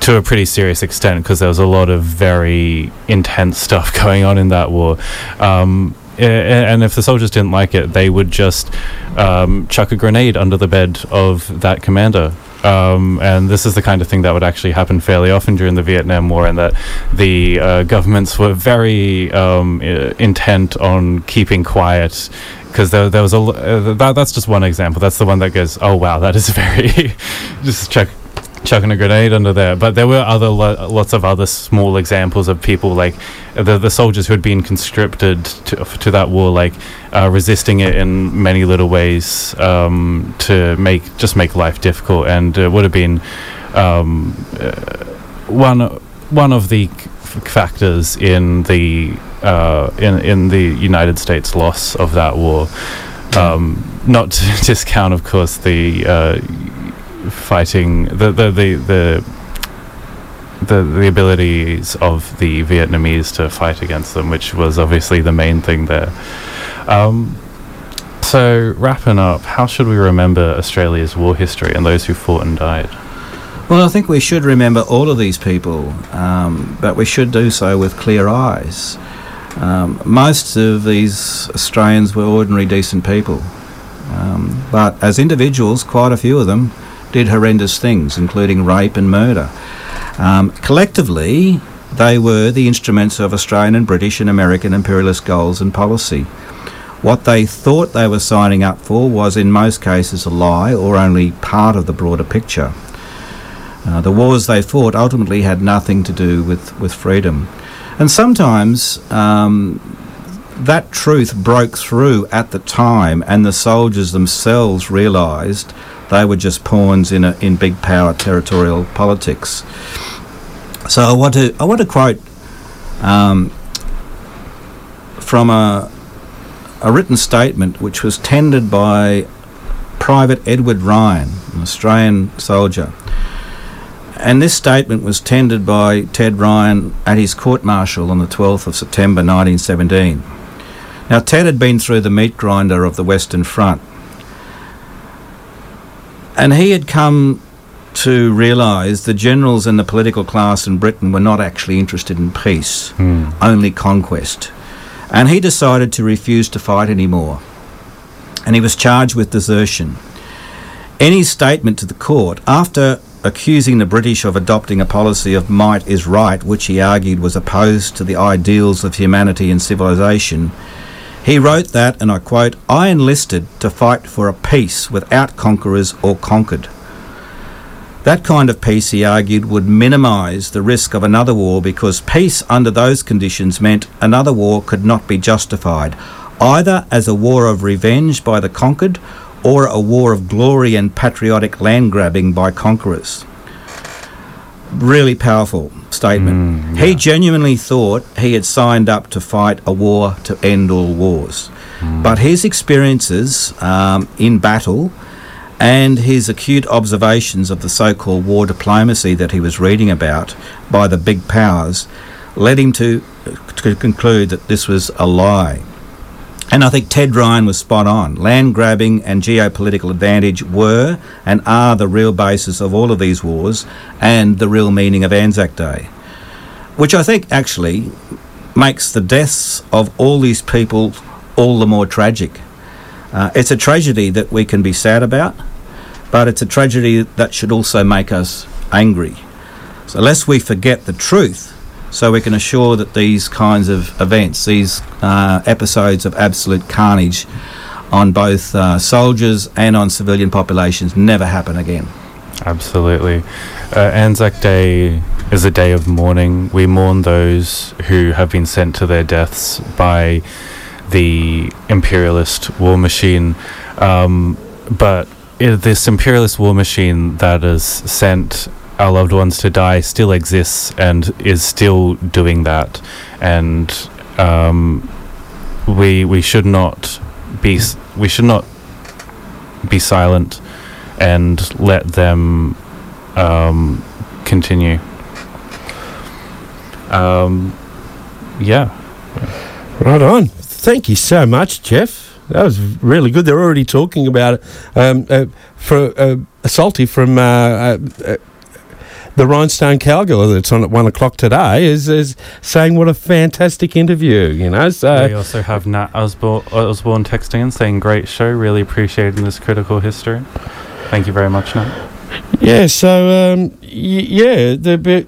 to a pretty serious extent, because there was a lot of very intense stuff going on in that war. Um, and if the soldiers didn't like it, they would just um, chuck a grenade under the bed of that commander. Um, and this is the kind of thing that would actually happen fairly often during the Vietnam War, and that the uh, governments were very um, intent on keeping quiet, because there, there was a uh, that, that's just one example. That's the one that goes, oh wow, that is very just chuck chucking a grenade under there. But there were other lo- lots of other small examples of people, like the the soldiers who had been conscripted to, to that war, like uh, resisting it in many little ways um, to make just make life difficult. And it would have been um, one one of the factors in the uh, in in the United States loss of that war. Um, not to discount, of course, the Uh, fighting the the, the the the the abilities of the Vietnamese to fight against them, which was obviously the main thing there. Um, so wrapping up, how should we remember Australia's war history and those who fought and died? Well, I think we should remember all of these people, um, but we should do so with clear eyes. Um, most of these Australians were ordinary, decent people, um, but as individuals, quite a few of them did horrendous things, including rape and murder. Um, collectively, they were the instruments of Australian and British and American imperialist goals and policy. What they thought they were signing up for was in most cases a lie, or only part of the broader picture. Uh, the wars they fought ultimately had nothing to do with, with freedom. And sometimes um, that truth broke through at the time, and the soldiers themselves realised they were just pawns in a, in big power territorial politics. So I want to I want to quote um, from a a written statement which was tendered by Private Edward Ryan, an Australian soldier. And this statement was tendered by Ted Ryan at his court-martial on the twelfth of September nineteen seventeen. Now, Ted had been through the meat grinder of the Western Front, and he had come to realise the generals and the political class in Britain were not actually interested in peace, mm. only conquest. And he decided to refuse to fight anymore. And he was charged with desertion. In his statement to the court, after accusing the British of adopting a policy of might is right, which he argued was opposed to the ideals of humanity and civilisation, he wrote that, and I quote, "I enlisted to fight for a peace without conquerors or conquered. That kind of peace," he argued, "would minimise the risk of another war, because peace under those conditions meant another war could not be justified, either as a war of revenge by the conquered or a war of glory and patriotic land-grabbing by conquerors." Really powerful statement. Mm, yeah. He genuinely thought he had signed up to fight a war to end all wars. Mm. But his experiences um, in battle and his acute observations of the so-called war diplomacy that he was reading about by the big powers led him to, to conclude that this was a lie. And I think Ted Ryan was spot on. Land grabbing and geopolitical advantage were and are the real basis of all of these wars and the real meaning of Anzac Day, which I think actually makes the deaths of all these people all the more tragic. Uh, it's a tragedy that we can be sad about, but it's a tragedy that should also make us angry. So lest we forget the truth, so we can assure that these kinds of events, these uh, episodes of absolute carnage on both uh, soldiers and on civilian populations, never happen again. Absolutely. Uh, Anzac Day is a day of mourning. We mourn those who have been sent to their deaths by the imperialist war machine. Um, but this imperialist war machine that has sent our loved ones to die still exists and is still doing that, and um, we we should not be we should not be silent and let them um, continue. Um, yeah, right on. Thank you so much, Jeff. That was really good. They're already talking about it. Um, uh, for uh, Salty from. Uh, uh, uh, The Rhinestone Cowgirl that's on at one o'clock today is, is saying what a fantastic interview, you know. So we also have Nat Osborne, Osborne texting in saying, great show, really appreciating this critical history. Thank you very much, Nat. Yeah, so, um, y- yeah, the, the,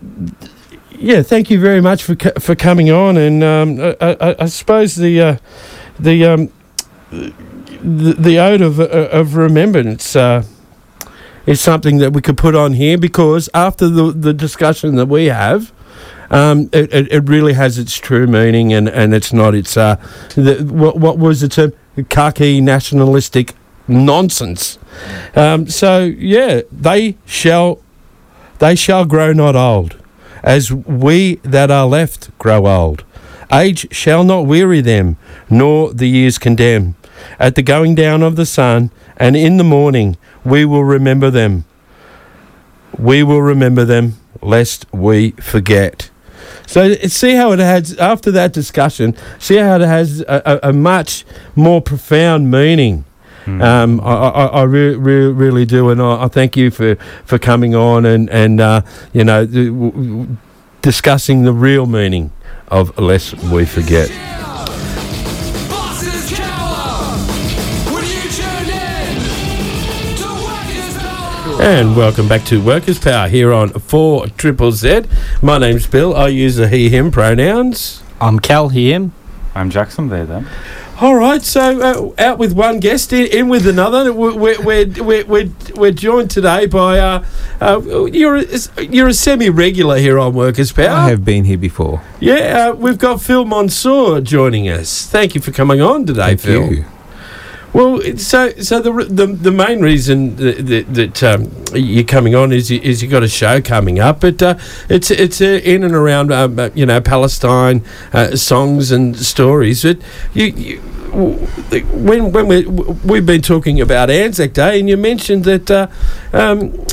yeah, thank you very much for co- for coming on. And um, I, I, I suppose the uh, the, um, the the ode of, uh, of remembrance... Uh, is something that we could put on here, because after the the discussion that we have, um, it, it, it really has its true meaning, and, and it's not its uh, the, what what was the term, khaki nationalistic nonsense. Um, so yeah, they shall they shall grow not old, as we that are left grow old. Age shall not weary them, nor the years condemn. At the going down of the sun and in the morning, we will remember them. We will remember them, lest we forget. So see how it has, after that discussion, see how it has a, a, a much more profound meaning. Mm. Um, I, I, I re- re- really do, and I, I thank you for, for coming on and, and uh, you know, the, w- w- discussing the real meaning of lest we forget. And welcome back to Workers' Power here on four Z Z Z. My name's Bill. I use the he, him pronouns. I'm Cal, he, him. I'm Jackson, they, them. All right, so uh, out with one guest, in, in with another. We're we're we're we're, we're joined today by uh, uh, you're a, you're a semi-regular here on Workers' Power. I have been here before. Yeah, uh, we've got Phil Monsour joining us. Thank you for coming on today, Thank Phil. You. Well, so so the the, the main reason that, that um, you're coming on is you, is you've got a show coming up, but uh, it's it's uh, in and around um, you know Palestine uh, songs and stories. But you, you when when we we've been talking about Anzac Day, and you mentioned that uh, um,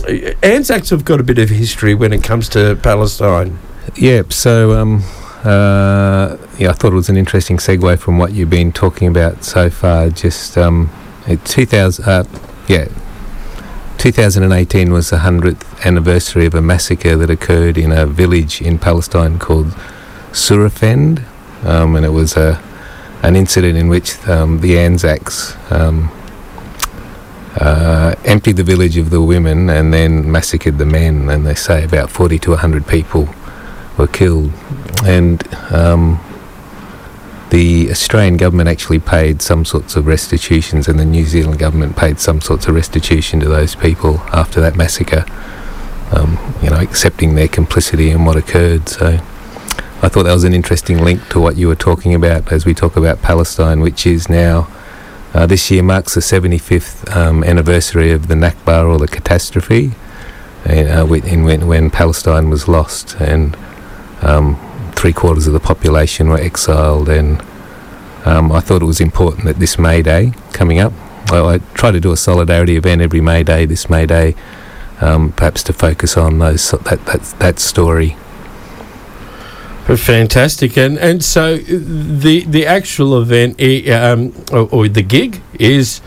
Anzacs have got a bit of history when it comes to Palestine. Yeah. So. Um Uh, yeah, I thought it was an interesting segue from what you've been talking about so far. Just um, two thousand, uh, yeah, twenty eighteen was the one hundredth anniversary of a massacre that occurred in a village in Palestine called Surafend, um, and it was a an incident in which um, the Anzacs um, uh, emptied the village of the women and then massacred the men, and they say about forty to one hundred people were killed. And um, the Australian government actually paid some sorts of restitutions, and the New Zealand government paid some sorts of restitution to those people after that massacre, um, you know, accepting their complicity in what occurred. So I thought that was an interesting link to what you were talking about as we talk about Palestine, which is now, uh, this year marks the seventy-fifth um, anniversary of the Nakba, or the catastrophe, in, uh, in when, when Palestine was lost, and um, three quarters of the population were exiled. And um, I thought it was important that this May Day coming up, I, I try to do a solidarity event every May Day, this May Day, um, perhaps to focus on those that that, that story. Fantastic. And, and so the the actual event um, or, or the gig is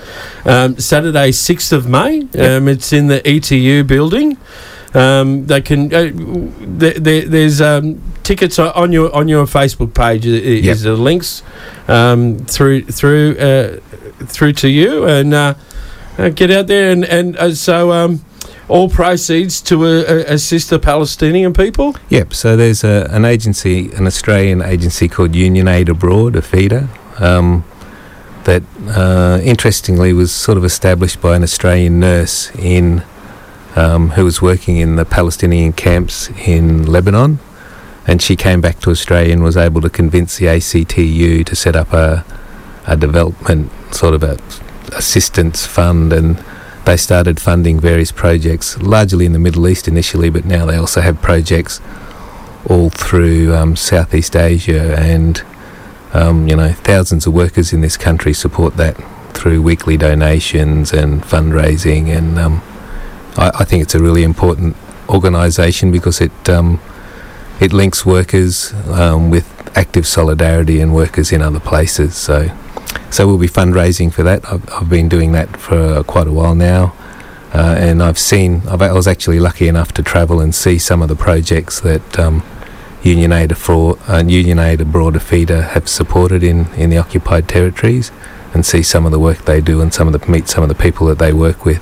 um, Saturday sixth of May. Yep. Um, it's in the E T U building. Um, they can. Uh, there, there, there's um, tickets on your on your Facebook page. Is yep. the links um, through through uh, through to you, and uh, get out there and and uh, so um, all proceeds to uh, assist the Palestinian people. Yep. So there's a, an agency, an Australian agency called Union Aid Abroad, APHEDA, um, that uh, interestingly was sort of established by an Australian nurse in. Um, who was working in the Palestinian camps in Lebanon, and she came back to Australia and was able to convince the A C T U to set up a, a development sort of a assistance fund, and they started funding various projects, largely in the Middle East initially, but now they also have projects all through um, Southeast Asia, and um, you know, thousands of workers in this country support that through weekly donations and fundraising, and um, I, I think it's a really important organisation because it um, it links workers um, with active solidarity and workers in other places. So, so we'll be fundraising for that. I've, I've been doing that for quite a while now, uh, and I've seen. I've, I was actually lucky enough to travel and see some of the projects that um, Union Aid Abroad, uh, Union Aid Abroad, APHEDA have supported in, in the occupied territories, and see some of the work they do and some of the meet some of the people that they work with.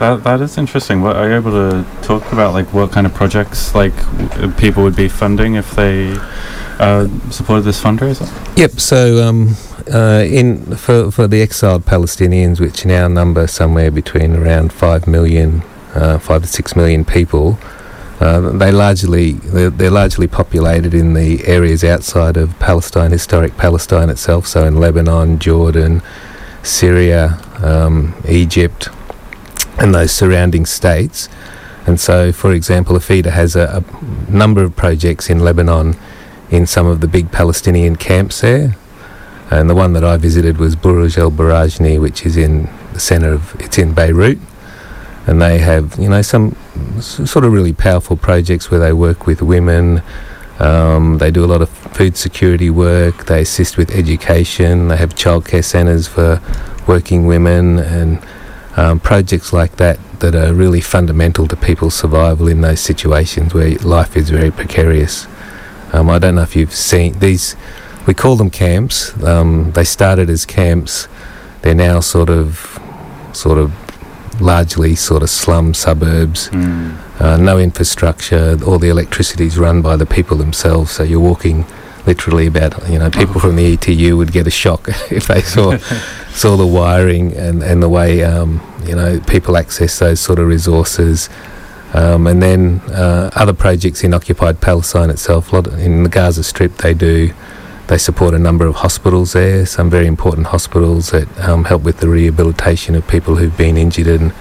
That that is interesting. What, are you able to talk about, like, what kind of projects like w- people would be funding if they uh, supported this fundraiser? Yep. So um, uh, in for for the exiled Palestinians, which now number somewhere between around five million, uh, five to six million people, uh, they largely they're, they're largely populated in the areas outside of Palestine, historic Palestine itself. So in Lebanon, Jordan, Syria, um, Egypt, and those surrounding states. And so, for example, APHEDA has a, a number of projects in Lebanon in some of the big Palestinian camps there, and the one that I visited was Buruj el-Barajni, which is in the centre of, it's in Beirut, and they have, you know, some sort of really powerful projects where they work with women, um, they do a lot of food security work, they assist with education, they have childcare centres for working women, and Um, projects like that that are really fundamental to people's survival in those situations where life is very precarious. Um, I don't know if you've seen these, we call them camps. Um, they started as camps. They're now sort of, sort of largely sort of slum suburbs, mm. uh, no infrastructure, all the electricity's run by the people themselves, so you're walking literally about, you know, people from the E T U would get a shock if they saw saw the wiring and, and the way, um, you know, people access those sort of resources. Um, and then uh, other projects in occupied Palestine itself, a lot in the Gaza Strip they do, they support a number of hospitals there, some very important hospitals that um, help with the rehabilitation of people who've been injured in,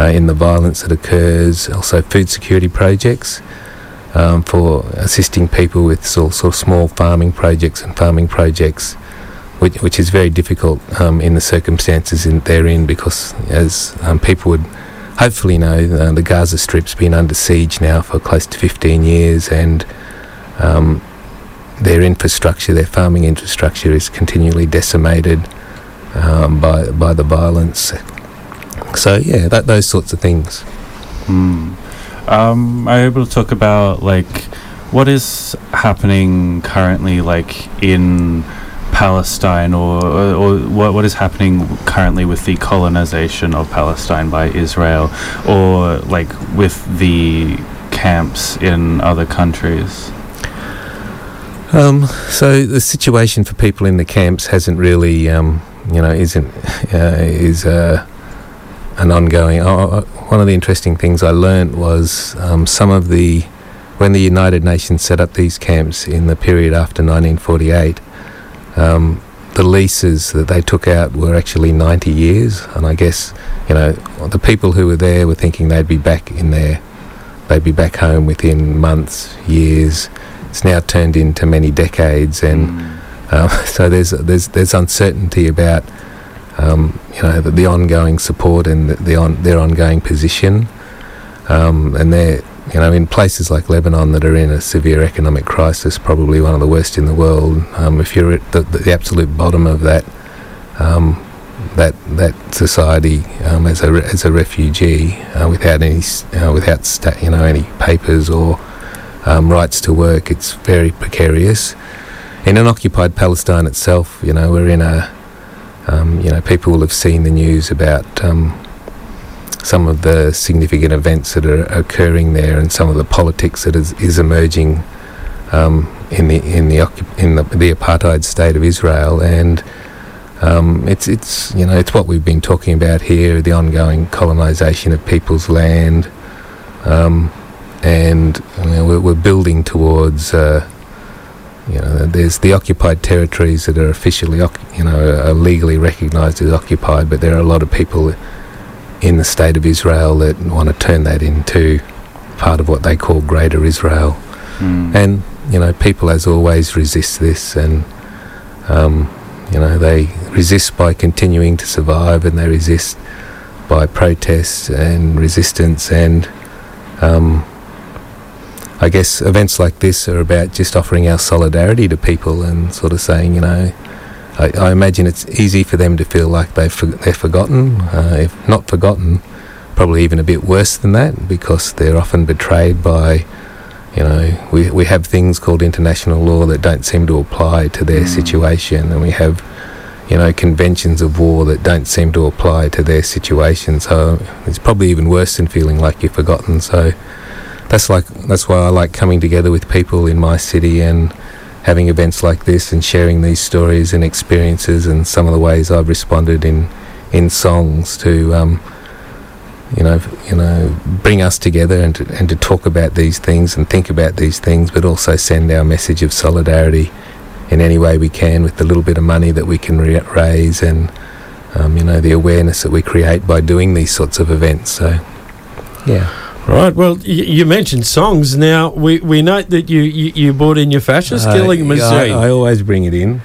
uh, in the violence that occurs, also food security projects. Um, for assisting people with sort of, sort of small farming projects and farming projects, which, which is very difficult um, in the circumstances in, they're in, because as um, people would hopefully know, uh, the Gaza Strip's been under siege now for close to fifteen years, and um, their infrastructure, their farming infrastructure is continually decimated um, by, by the violence. So yeah, that, those sorts of things. Mm. Um, are you able to talk about, like, what is happening currently, like, in Palestine, or, or, or what, what is happening currently with the colonization of Palestine by Israel, or, like, with the camps in other countries? Um, so the situation for people in the camps hasn't really, um, you know, isn't, uh, is... Uh, an ongoing... Oh, one of the interesting things I learnt was um, some of the... When the United Nations set up these camps in the period after nineteen forty-eight, um, the leases that they took out were actually ninety years, and I guess, you know, the people who were there were thinking they'd be back in there, they'd be back home within months, years. It's now turned into many decades, and mm. um, so there's, there's, there's uncertainty about... Um, you know, the, the ongoing support and the, the on, their ongoing position, um, and they're, you know, in places like Lebanon that are in a severe economic crisis, probably one of the worst in the world. Um, if you're at the, the absolute bottom of that, um, that that society um, as a re- as a refugee, uh, without any uh, without sta- you know any papers or um, rights to work, it's very precarious. In an occupied Palestine itself, you know, we're in a Um, you know, people will have seen the news about um, some of the significant events that are occurring there, and some of the politics that is, is emerging um, in the in the in the, the apartheid state of Israel. And um, it's it's you know it's what we've been talking about here: the ongoing colonisation of people's land, um, and you know, we're, we're building towards. Uh, You know, there's the occupied territories that are officially, you know, are legally recognised as occupied, but there are a lot of people in the state of Israel that want to turn that into part of what they call Greater Israel. Mm. And, you know, people as always resist this, and, um, you know, they resist by continuing to survive, and they resist by protests and resistance, and um, I guess events like this are about just offering our solidarity to people and sort of saying, you know, I, I imagine it's easy for them to feel like they've for, they're forgotten, uh, if not forgotten, probably even a bit worse than that, because they're often betrayed by, you know, we we have things called international law that don't seem to apply to their mm. situation, and we have, you know, conventions of war that don't seem to apply to their situation. So it's probably even worse than feeling like you're forgotten. So that's like that's why I like coming together with people in my city and having events like this and sharing these stories and experiences, and some of the ways I've responded in in songs to um, you know you know bring us together and to, and to talk about these things and think about these things, but also send our message of solidarity in any way we can with the little bit of money that we can re- raise and um, you know the awareness that we create by doing these sorts of events. So yeah. Right, well, y- you mentioned songs. Now, we, we note that you, you, you brought in your fascist uh, killing machine. I, I always bring it in.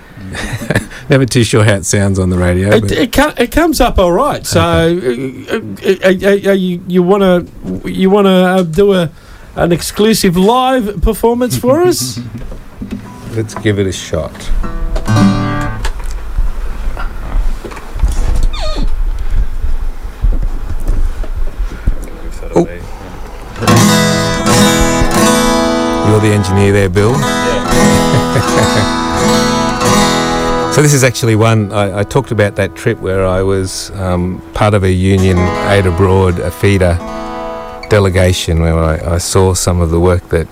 Never too sure how it sounds on the radio. It it, com- it comes up all right. So, okay. uh, uh, uh, uh, you you want to you want to uh, do a an exclusive live performance for us? Let's give it a shot. You're the engineer there, Bill. Yeah. So this is actually one, I, I talked about that trip where I was um, part of a Union Aid Abroad, APHEDA delegation, where I, I saw some of the work that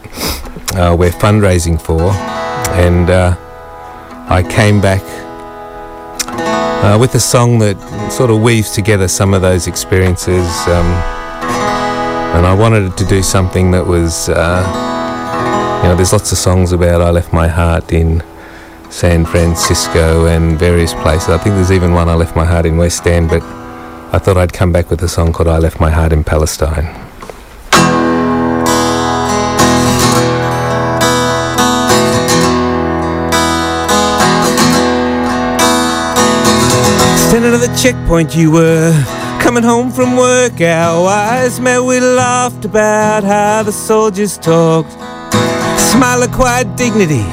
uh, we're fundraising for, and uh, I came back uh, with a song that sort of weaves together some of those experiences, um, and I wanted to do something that was... Uh, You know, there's lots of songs about I left my heart in San Francisco and various places. I think there's even one I left my heart in West End, but I thought I'd come back with a song called I Left My Heart in Palestine. Standing at the checkpoint you were, coming home from work, our eyes met, we laughed about how the soldiers talked. Smile acquired dignity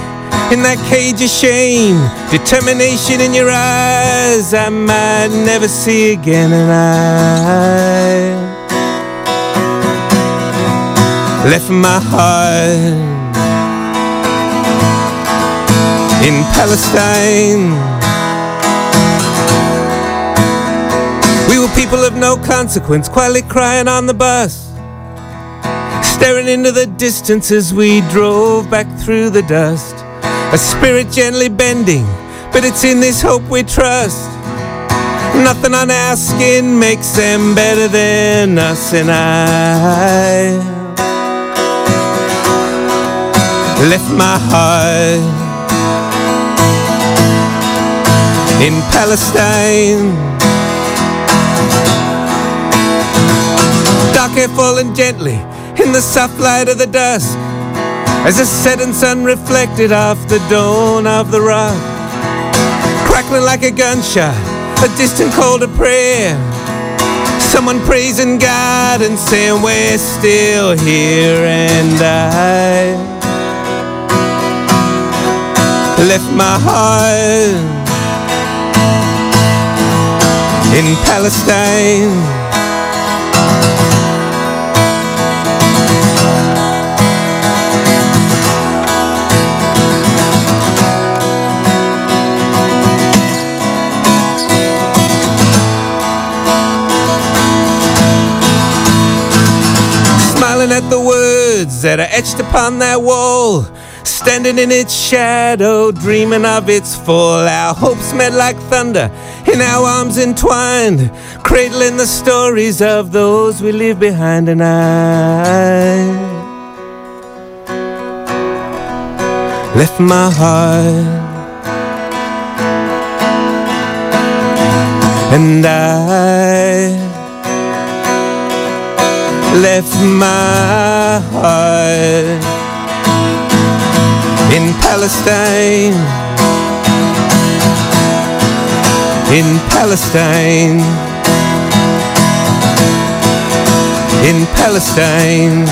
in that cage of shame, determination in your eyes I might never see again. And I left my heart in Palestine. We were people of no consequence, quietly crying on the bus, staring into the distance as we drove back through the dust. A spirit gently bending, but it's in this hope we trust. Nothing on our skin makes them better than us. And I left my heart in Palestine. Dark hair falling gently in the soft light of the dusk, as the setting sun reflected off the dawn of the rock, crackling like a gunshot, a distant call to prayer, someone praising God and saying we're still here. And I left my heart in Palestine. At the words that are etched upon that wall, standing in its shadow, dreaming of its fall. Our hopes met like thunder, in our arms entwined, cradling the stories of those we leave behind. And I left my heart, and I left my heart. In Palestine, in Palestine, in Palestine.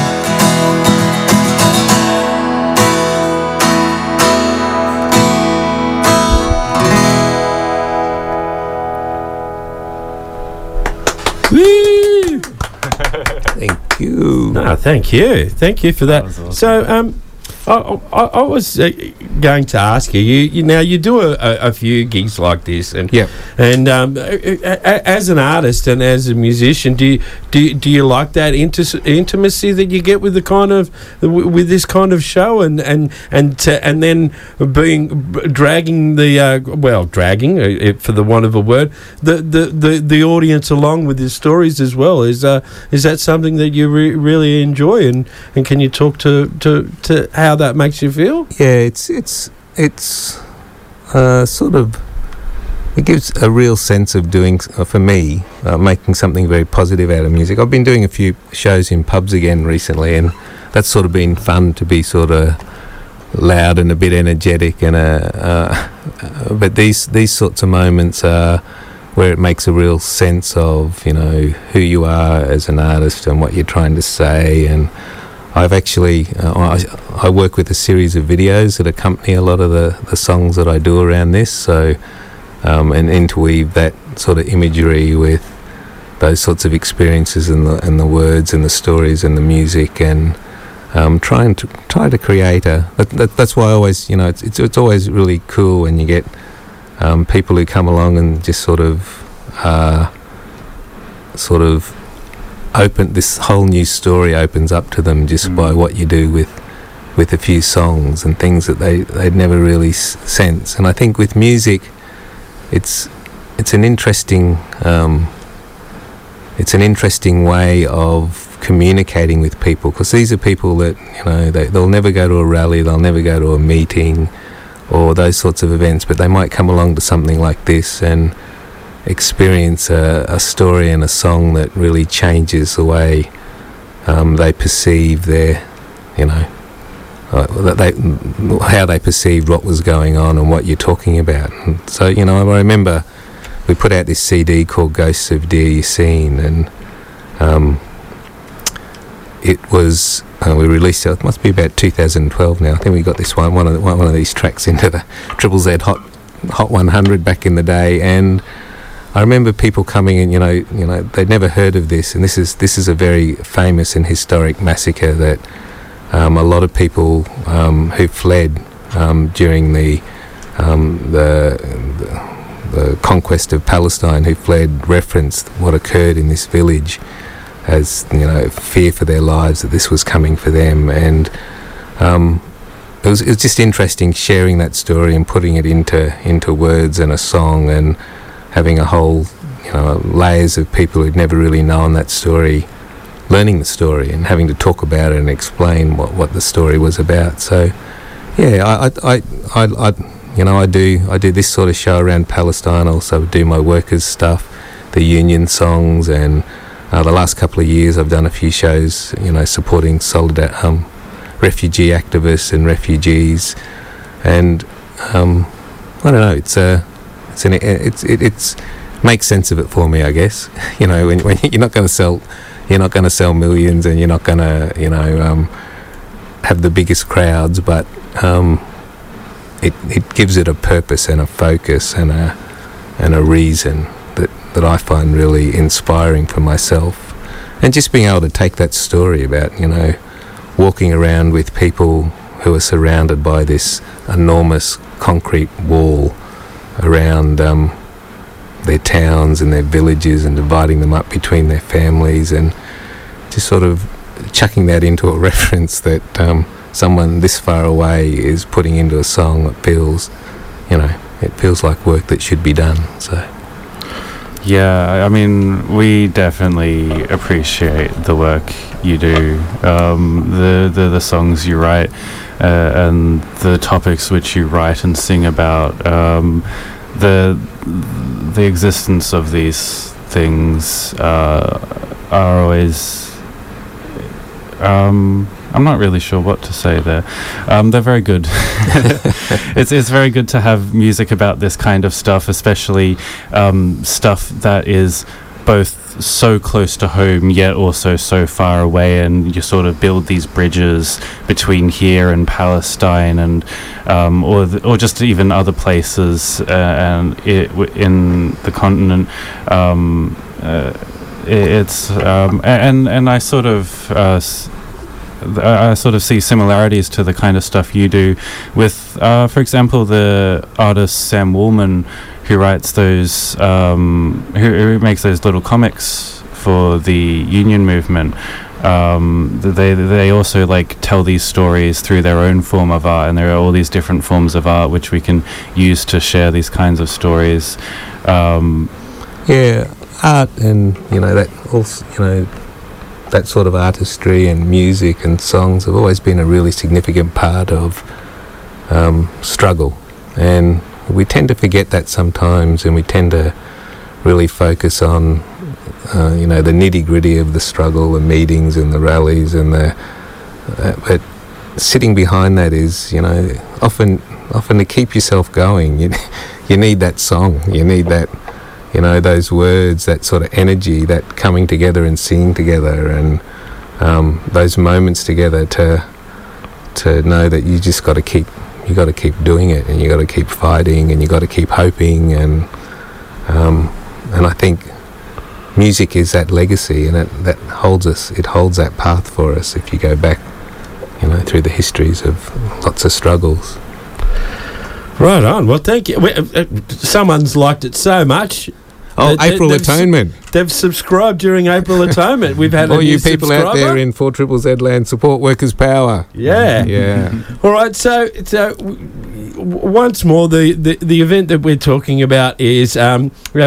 Thank you. No, thank you. Thank you for that. that awesome. So, um, I, I, I was uh, going to ask you, you, you now you do a, a, a few gigs like this, and yeah, and um, a, a, as an artist and as a musician, do you, do you, do you like that inti- intimacy that you get with the kind of with this kind of show, and and and to, and then being dragging the uh, well dragging uh, for the want of a word the, the, the, the audience along with his stories as well? Is uh, is that something that you re- really enjoy, and, and can you talk to to, to how that makes you feel? Yeah, it's it's it's uh, sort of, it gives a real sense of doing uh, for me uh, making something very positive out of music. I've been doing a few shows in pubs again recently, and that's sort of been fun to be sort of loud and a bit energetic, and uh, uh, but these these sorts of moments are where it makes a real sense of, you know, who you are as an artist and what you're trying to say. And I've actually, uh, I, I work with a series of videos that accompany a lot of the, the songs that I do around this, so, um, and interweave that sort of imagery with those sorts of experiences and the, and the words and the stories and the music, and um, trying to, try to create a, that, that, that's why I always, you know, it's, it's, it's always really cool when you get um, people who come along and just sort of, uh, sort of, open this whole new story opens up to them just mm. by what you do with with a few songs and things that they they'd never really s- sense. And I think with music, it's it's an interesting um, it's an interesting way of communicating with people, because these are people that, you know, they, they'll never go to a rally, they'll never go to a meeting or those sorts of events, but they might come along to something like this and experience a, a story and a song that really changes the way um, they perceive their, you know, uh, they, how they perceived what was going on and what you're talking about. And so, you know, I remember we put out this C D called Ghosts of Dear You Seen, and um, it was, uh, we released it, it must be about two thousand twelve now. I think we got this one, one of, the, one of these tracks into the Triple Z Hot Hot one hundred back in the day, and I remember people coming in, you know, you know, they'd never heard of this, and this is this is a very famous and historic massacre that um, a lot of people um, who fled um, during the, um, the the conquest of Palestine, who fled, referenced what occurred in this village as, you know, fear for their lives that this was coming for them, and um, it was it was just interesting sharing that story and putting it into into words and a song, and having a whole, you know, layers of people who'd never really known that story, learning the story and having to talk about it and explain what, what the story was about. So, yeah, I, I, I, I, you know, I do I do this sort of show around Palestine. I also do my workers' stuff, the union songs, and uh, the last couple of years I've done a few shows, you know, supporting solidar- um, refugee activists and refugees, and um, I don't know, it's a It's an, it's it, it's makes sense of it for me, I guess. You know, when, when you're not going to sell, you're not going to sell millions, and you're not going to, you know, um, have the biggest crowds, but um, it it gives it a purpose and a focus and a and a reason that that I find really inspiring for myself, and just being able to take that story about, you know, walking around with people who are surrounded by this enormous concrete wall around um, their towns and their villages, and dividing them up between their families, and just sort of chucking that into a reference that um, someone this far away is putting into a song that feels, you know, it feels like work that should be done. So yeah, I mean, we definitely appreciate the work you do, um, the, the the songs you write, Uh, and the topics which you write and sing about, um, the the existence of these things uh, are always Um, I'm not really sure what to say there. Um, they're very good. it's it's very good to have music about this kind of stuff, especially um, stuff that is both so close to home yet also so far away, and you sort of build these bridges between here and Palestine and um, or th- or just even other places uh, and it w- in the continent. Um, uh, it, it's um, and and I sort of uh, s- I sort of see similarities to the kind of stuff you do with, uh, for example, the artist Sam Woolman, who writes those, um, who, who makes those little comics for the union movement. Um, they they also like tell these stories through their own form of art, and there are all these different forms of art which we can use to share these kinds of stories. Um, yeah, art and you know that also you know. that sort of artistry and music and songs have always been a really significant part of um, struggle, and we tend to forget that sometimes, and we tend to really focus on uh, you know the nitty-gritty of the struggle, the meetings and the rallies and the uh, but sitting behind that is you know often often to keep yourself going you, you need that song, you need that You know, those words, that sort of energy, that coming together and singing together and um, those moments together to to know that you just got to keep, you got to keep doing it, and you got to keep fighting, and you got to keep hoping. And um, and I think music is that legacy, and it, that holds us, it holds that path for us if you go back, you know, through the histories of lots of struggles. Right on. Well, thank you. Someone's liked it so much. Oh, they, April they've Atonement. Su- they've subscribed during April Atonement. We've had all you people subscriber. Out there in four triple Z land, support Workers Power. Yeah, yeah. All right. So, so once more, the, the, the event that we're talking about is um uh,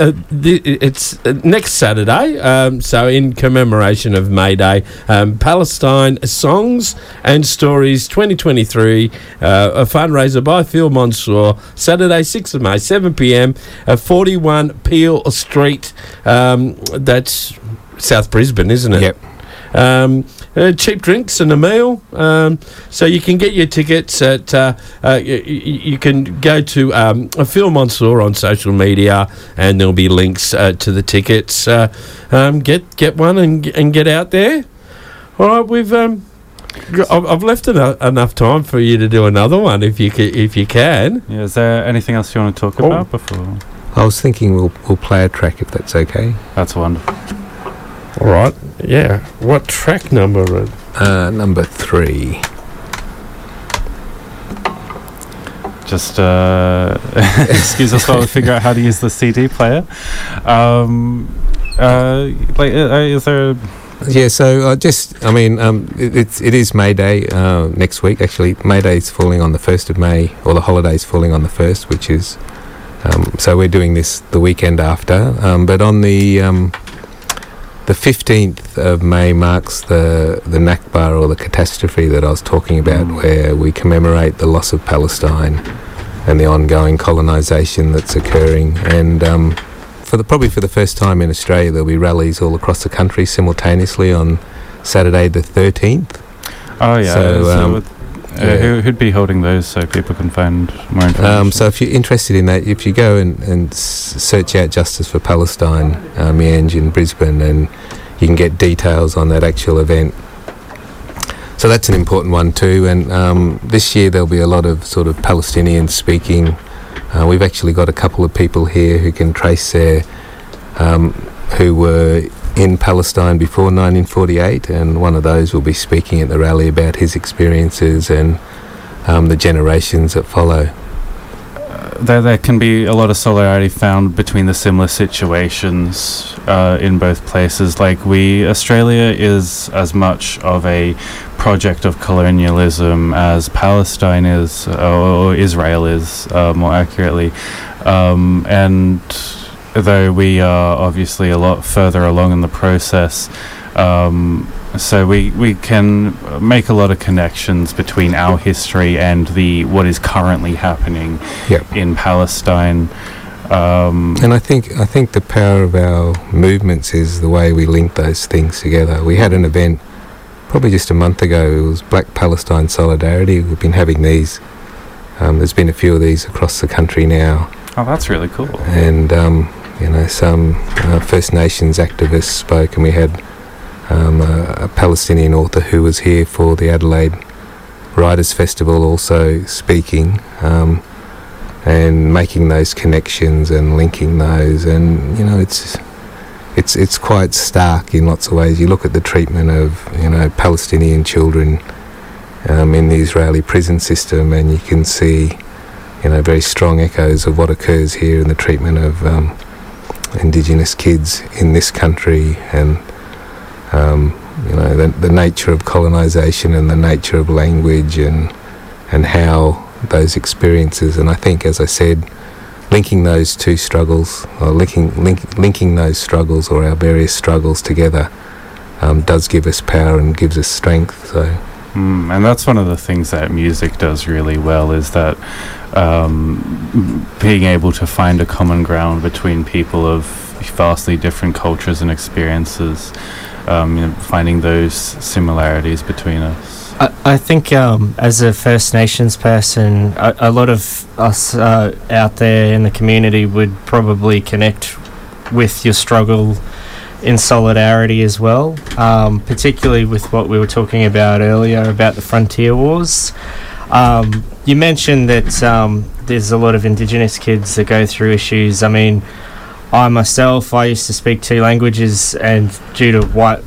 uh, the, it's uh, next Saturday. Um, so in commemoration of May Day, um, Palestine Songs and Stories twenty twenty-three, uh, a fundraiser by Phil Monsour. Saturday, sixth of May, seven p.m. at forty-one Peel Street. Um, that's South Brisbane, isn't it? Yep. Um, uh, cheap drinks and a meal. Um, so you can get your tickets at. Uh, uh, you, you can go to um, Phil Monsour on social media, and there'll be links uh, to the tickets. Uh, um, get get one and and get out there. All right, we've. Um, I've left eno- enough time for you to do another one if you ca- if you can. Yeah. Is there anything else you want to talk oh. about before? I was thinking we'll we'll play a track if that's okay. That's wonderful. All right. Yeah. What track number? Uh, number three. Just uh, excuse us while we figure out how to use the C D player. Um, uh, like, uh, is there? A yeah. So uh, just, I mean, um, it, it's it is May Day uh, next week. Actually, May Day's falling on the first of May, or the holiday's falling on the first, which is. Um, so we're doing this the weekend after, um, but on the um, the fifteenth of May marks the the Nakba, or the catastrophe that I was talking about, mm. where we commemorate the loss of Palestine and the ongoing colonisation that's occurring. And um, for the probably for the first time in Australia, there'll be rallies all across the country simultaneously on Saturday the thirteenth. Oh yeah. So, um, so Uh, yeah. who, who'd be holding those so people can find more information? Um, so if you're interested in that, if you go and, and s- search out Justice for Palestine, um, Mienge in Brisbane, and you can get details on that actual event. So that's an important one too, and um, this year there'll be a lot of sort of Palestinians speaking. Uh, we've actually got a couple of people here who can trace their, um, who were in Palestine before nineteen forty-eight, and one of those will be speaking at the rally about his experiences and um, the generations that follow. Uh, there, there can be a lot of solidarity found between the similar situations uh, in both places. Like we, Australia is as much of a project of colonialism as Palestine is, or Israel is, uh, more accurately, um, and. Though we are obviously a lot further along in the process, um, so we we can make a lot of connections between our history and the what is currently happening yep. in Palestine. Um, and I think I think the power of our movements is the way we link those things together. We had an event probably just a month ago, it was Black Palestine Solidarity. We've been having these. Um, there's been a few of these across the country now. Oh, that's really cool. And, um, you know, some uh, First Nations activists spoke, and we had um, a, a Palestinian author who was here for the Adelaide Writers Festival also speaking, um, and making those connections and linking those. And, you know, it's... It's it's quite stark in lots of ways. You look at the treatment of, you know, Palestinian children um, in the Israeli prison system, and you can see, you know, very strong echoes of what occurs here in the treatment of um, Indigenous kids in this country, and um, you know, the, the nature of colonisation and the nature of language and and how those experiences. And I think, as I said, linking those two struggles, or linking link, linking those struggles or our various struggles together, um, does give us power and gives us strength. So, mm, and that's one of the things that music does really well, is that um, being able to find a common ground between people of vastly different cultures and experiences, um, you know, finding those similarities between us. I think um, as a First Nations person, a, a lot of us uh, out there in the community would probably connect with your struggle in solidarity as well, um, particularly with what we were talking about earlier about the frontier wars. Um, you mentioned that um, there's a lot of Indigenous kids that go through issues. I mean, I myself, I used to speak two languages, and due to white...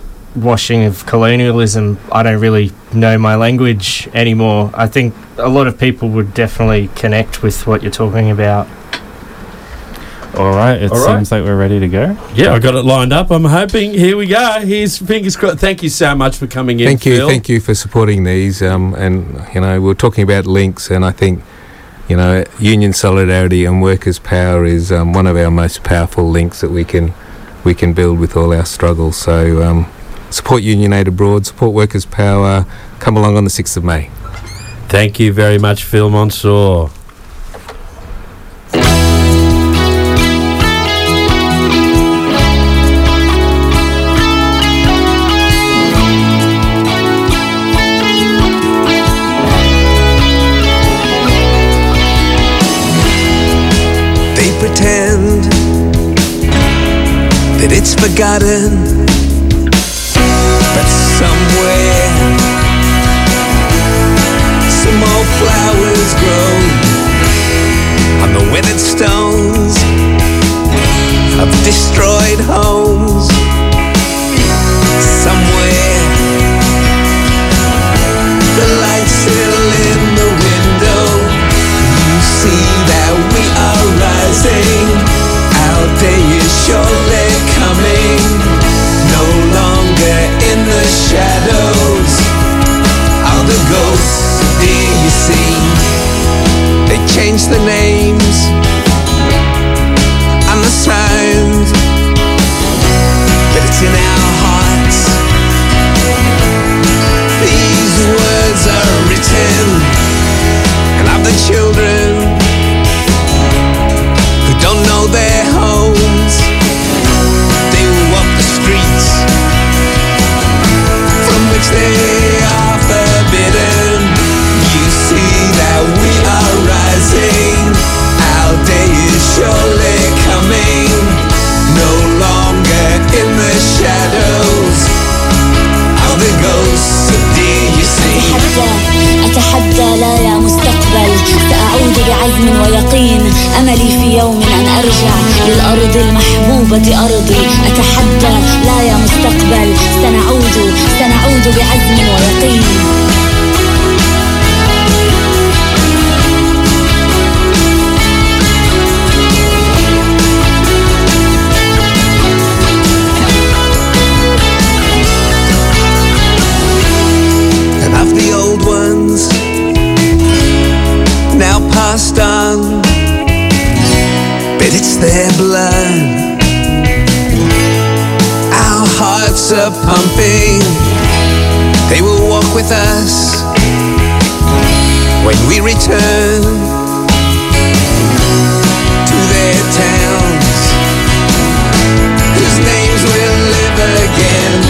washing of colonialism, I don't really know my language anymore. I think a lot of people would definitely connect with what you're talking about. All right, it All right. seems like we're ready to go. Yeah, I got it lined up. I'm hoping. Here we go. Here's fingers crossed. Thank you so much for coming in. Thank you, Phil. Thank you for supporting these. Um, and you know, we're talking about links, and I think, you know, union solidarity and workers' power is um, one of our most powerful links that we can we can build with all our struggles. So. Um, Support Union Aid Abroad, support Workers' Power, come along on the sixth of May. Thank you very much, Phil Monsour. They pretend that it's forgotten, but somewhere some old flowers grow on the withered stones of destroyed homes. Somewhere the lights settle in the window. You see that we are rising. Our day is surely coming. No longer in the shadows are the ghosts, dear, you see. They change the names and the sound, but it's in our hearts. These words are written and of the children who don't know their homes. They walk the streets which they are forbidden. You see that we are rising. Our day is surely coming. No longer in the shadows of the ghosts of dear, you see. أتحدى لا مستقبل سأعود بعزم ويقين أملي في يوم أن أرجع للأرض المحبوبة أرضي. أتحدى لا يا مستقبل سنعود سنعود بعزم ويقين. On, but it's their blood. Our hearts are pumping. They will walk with us when we return to their towns, whose names will live again.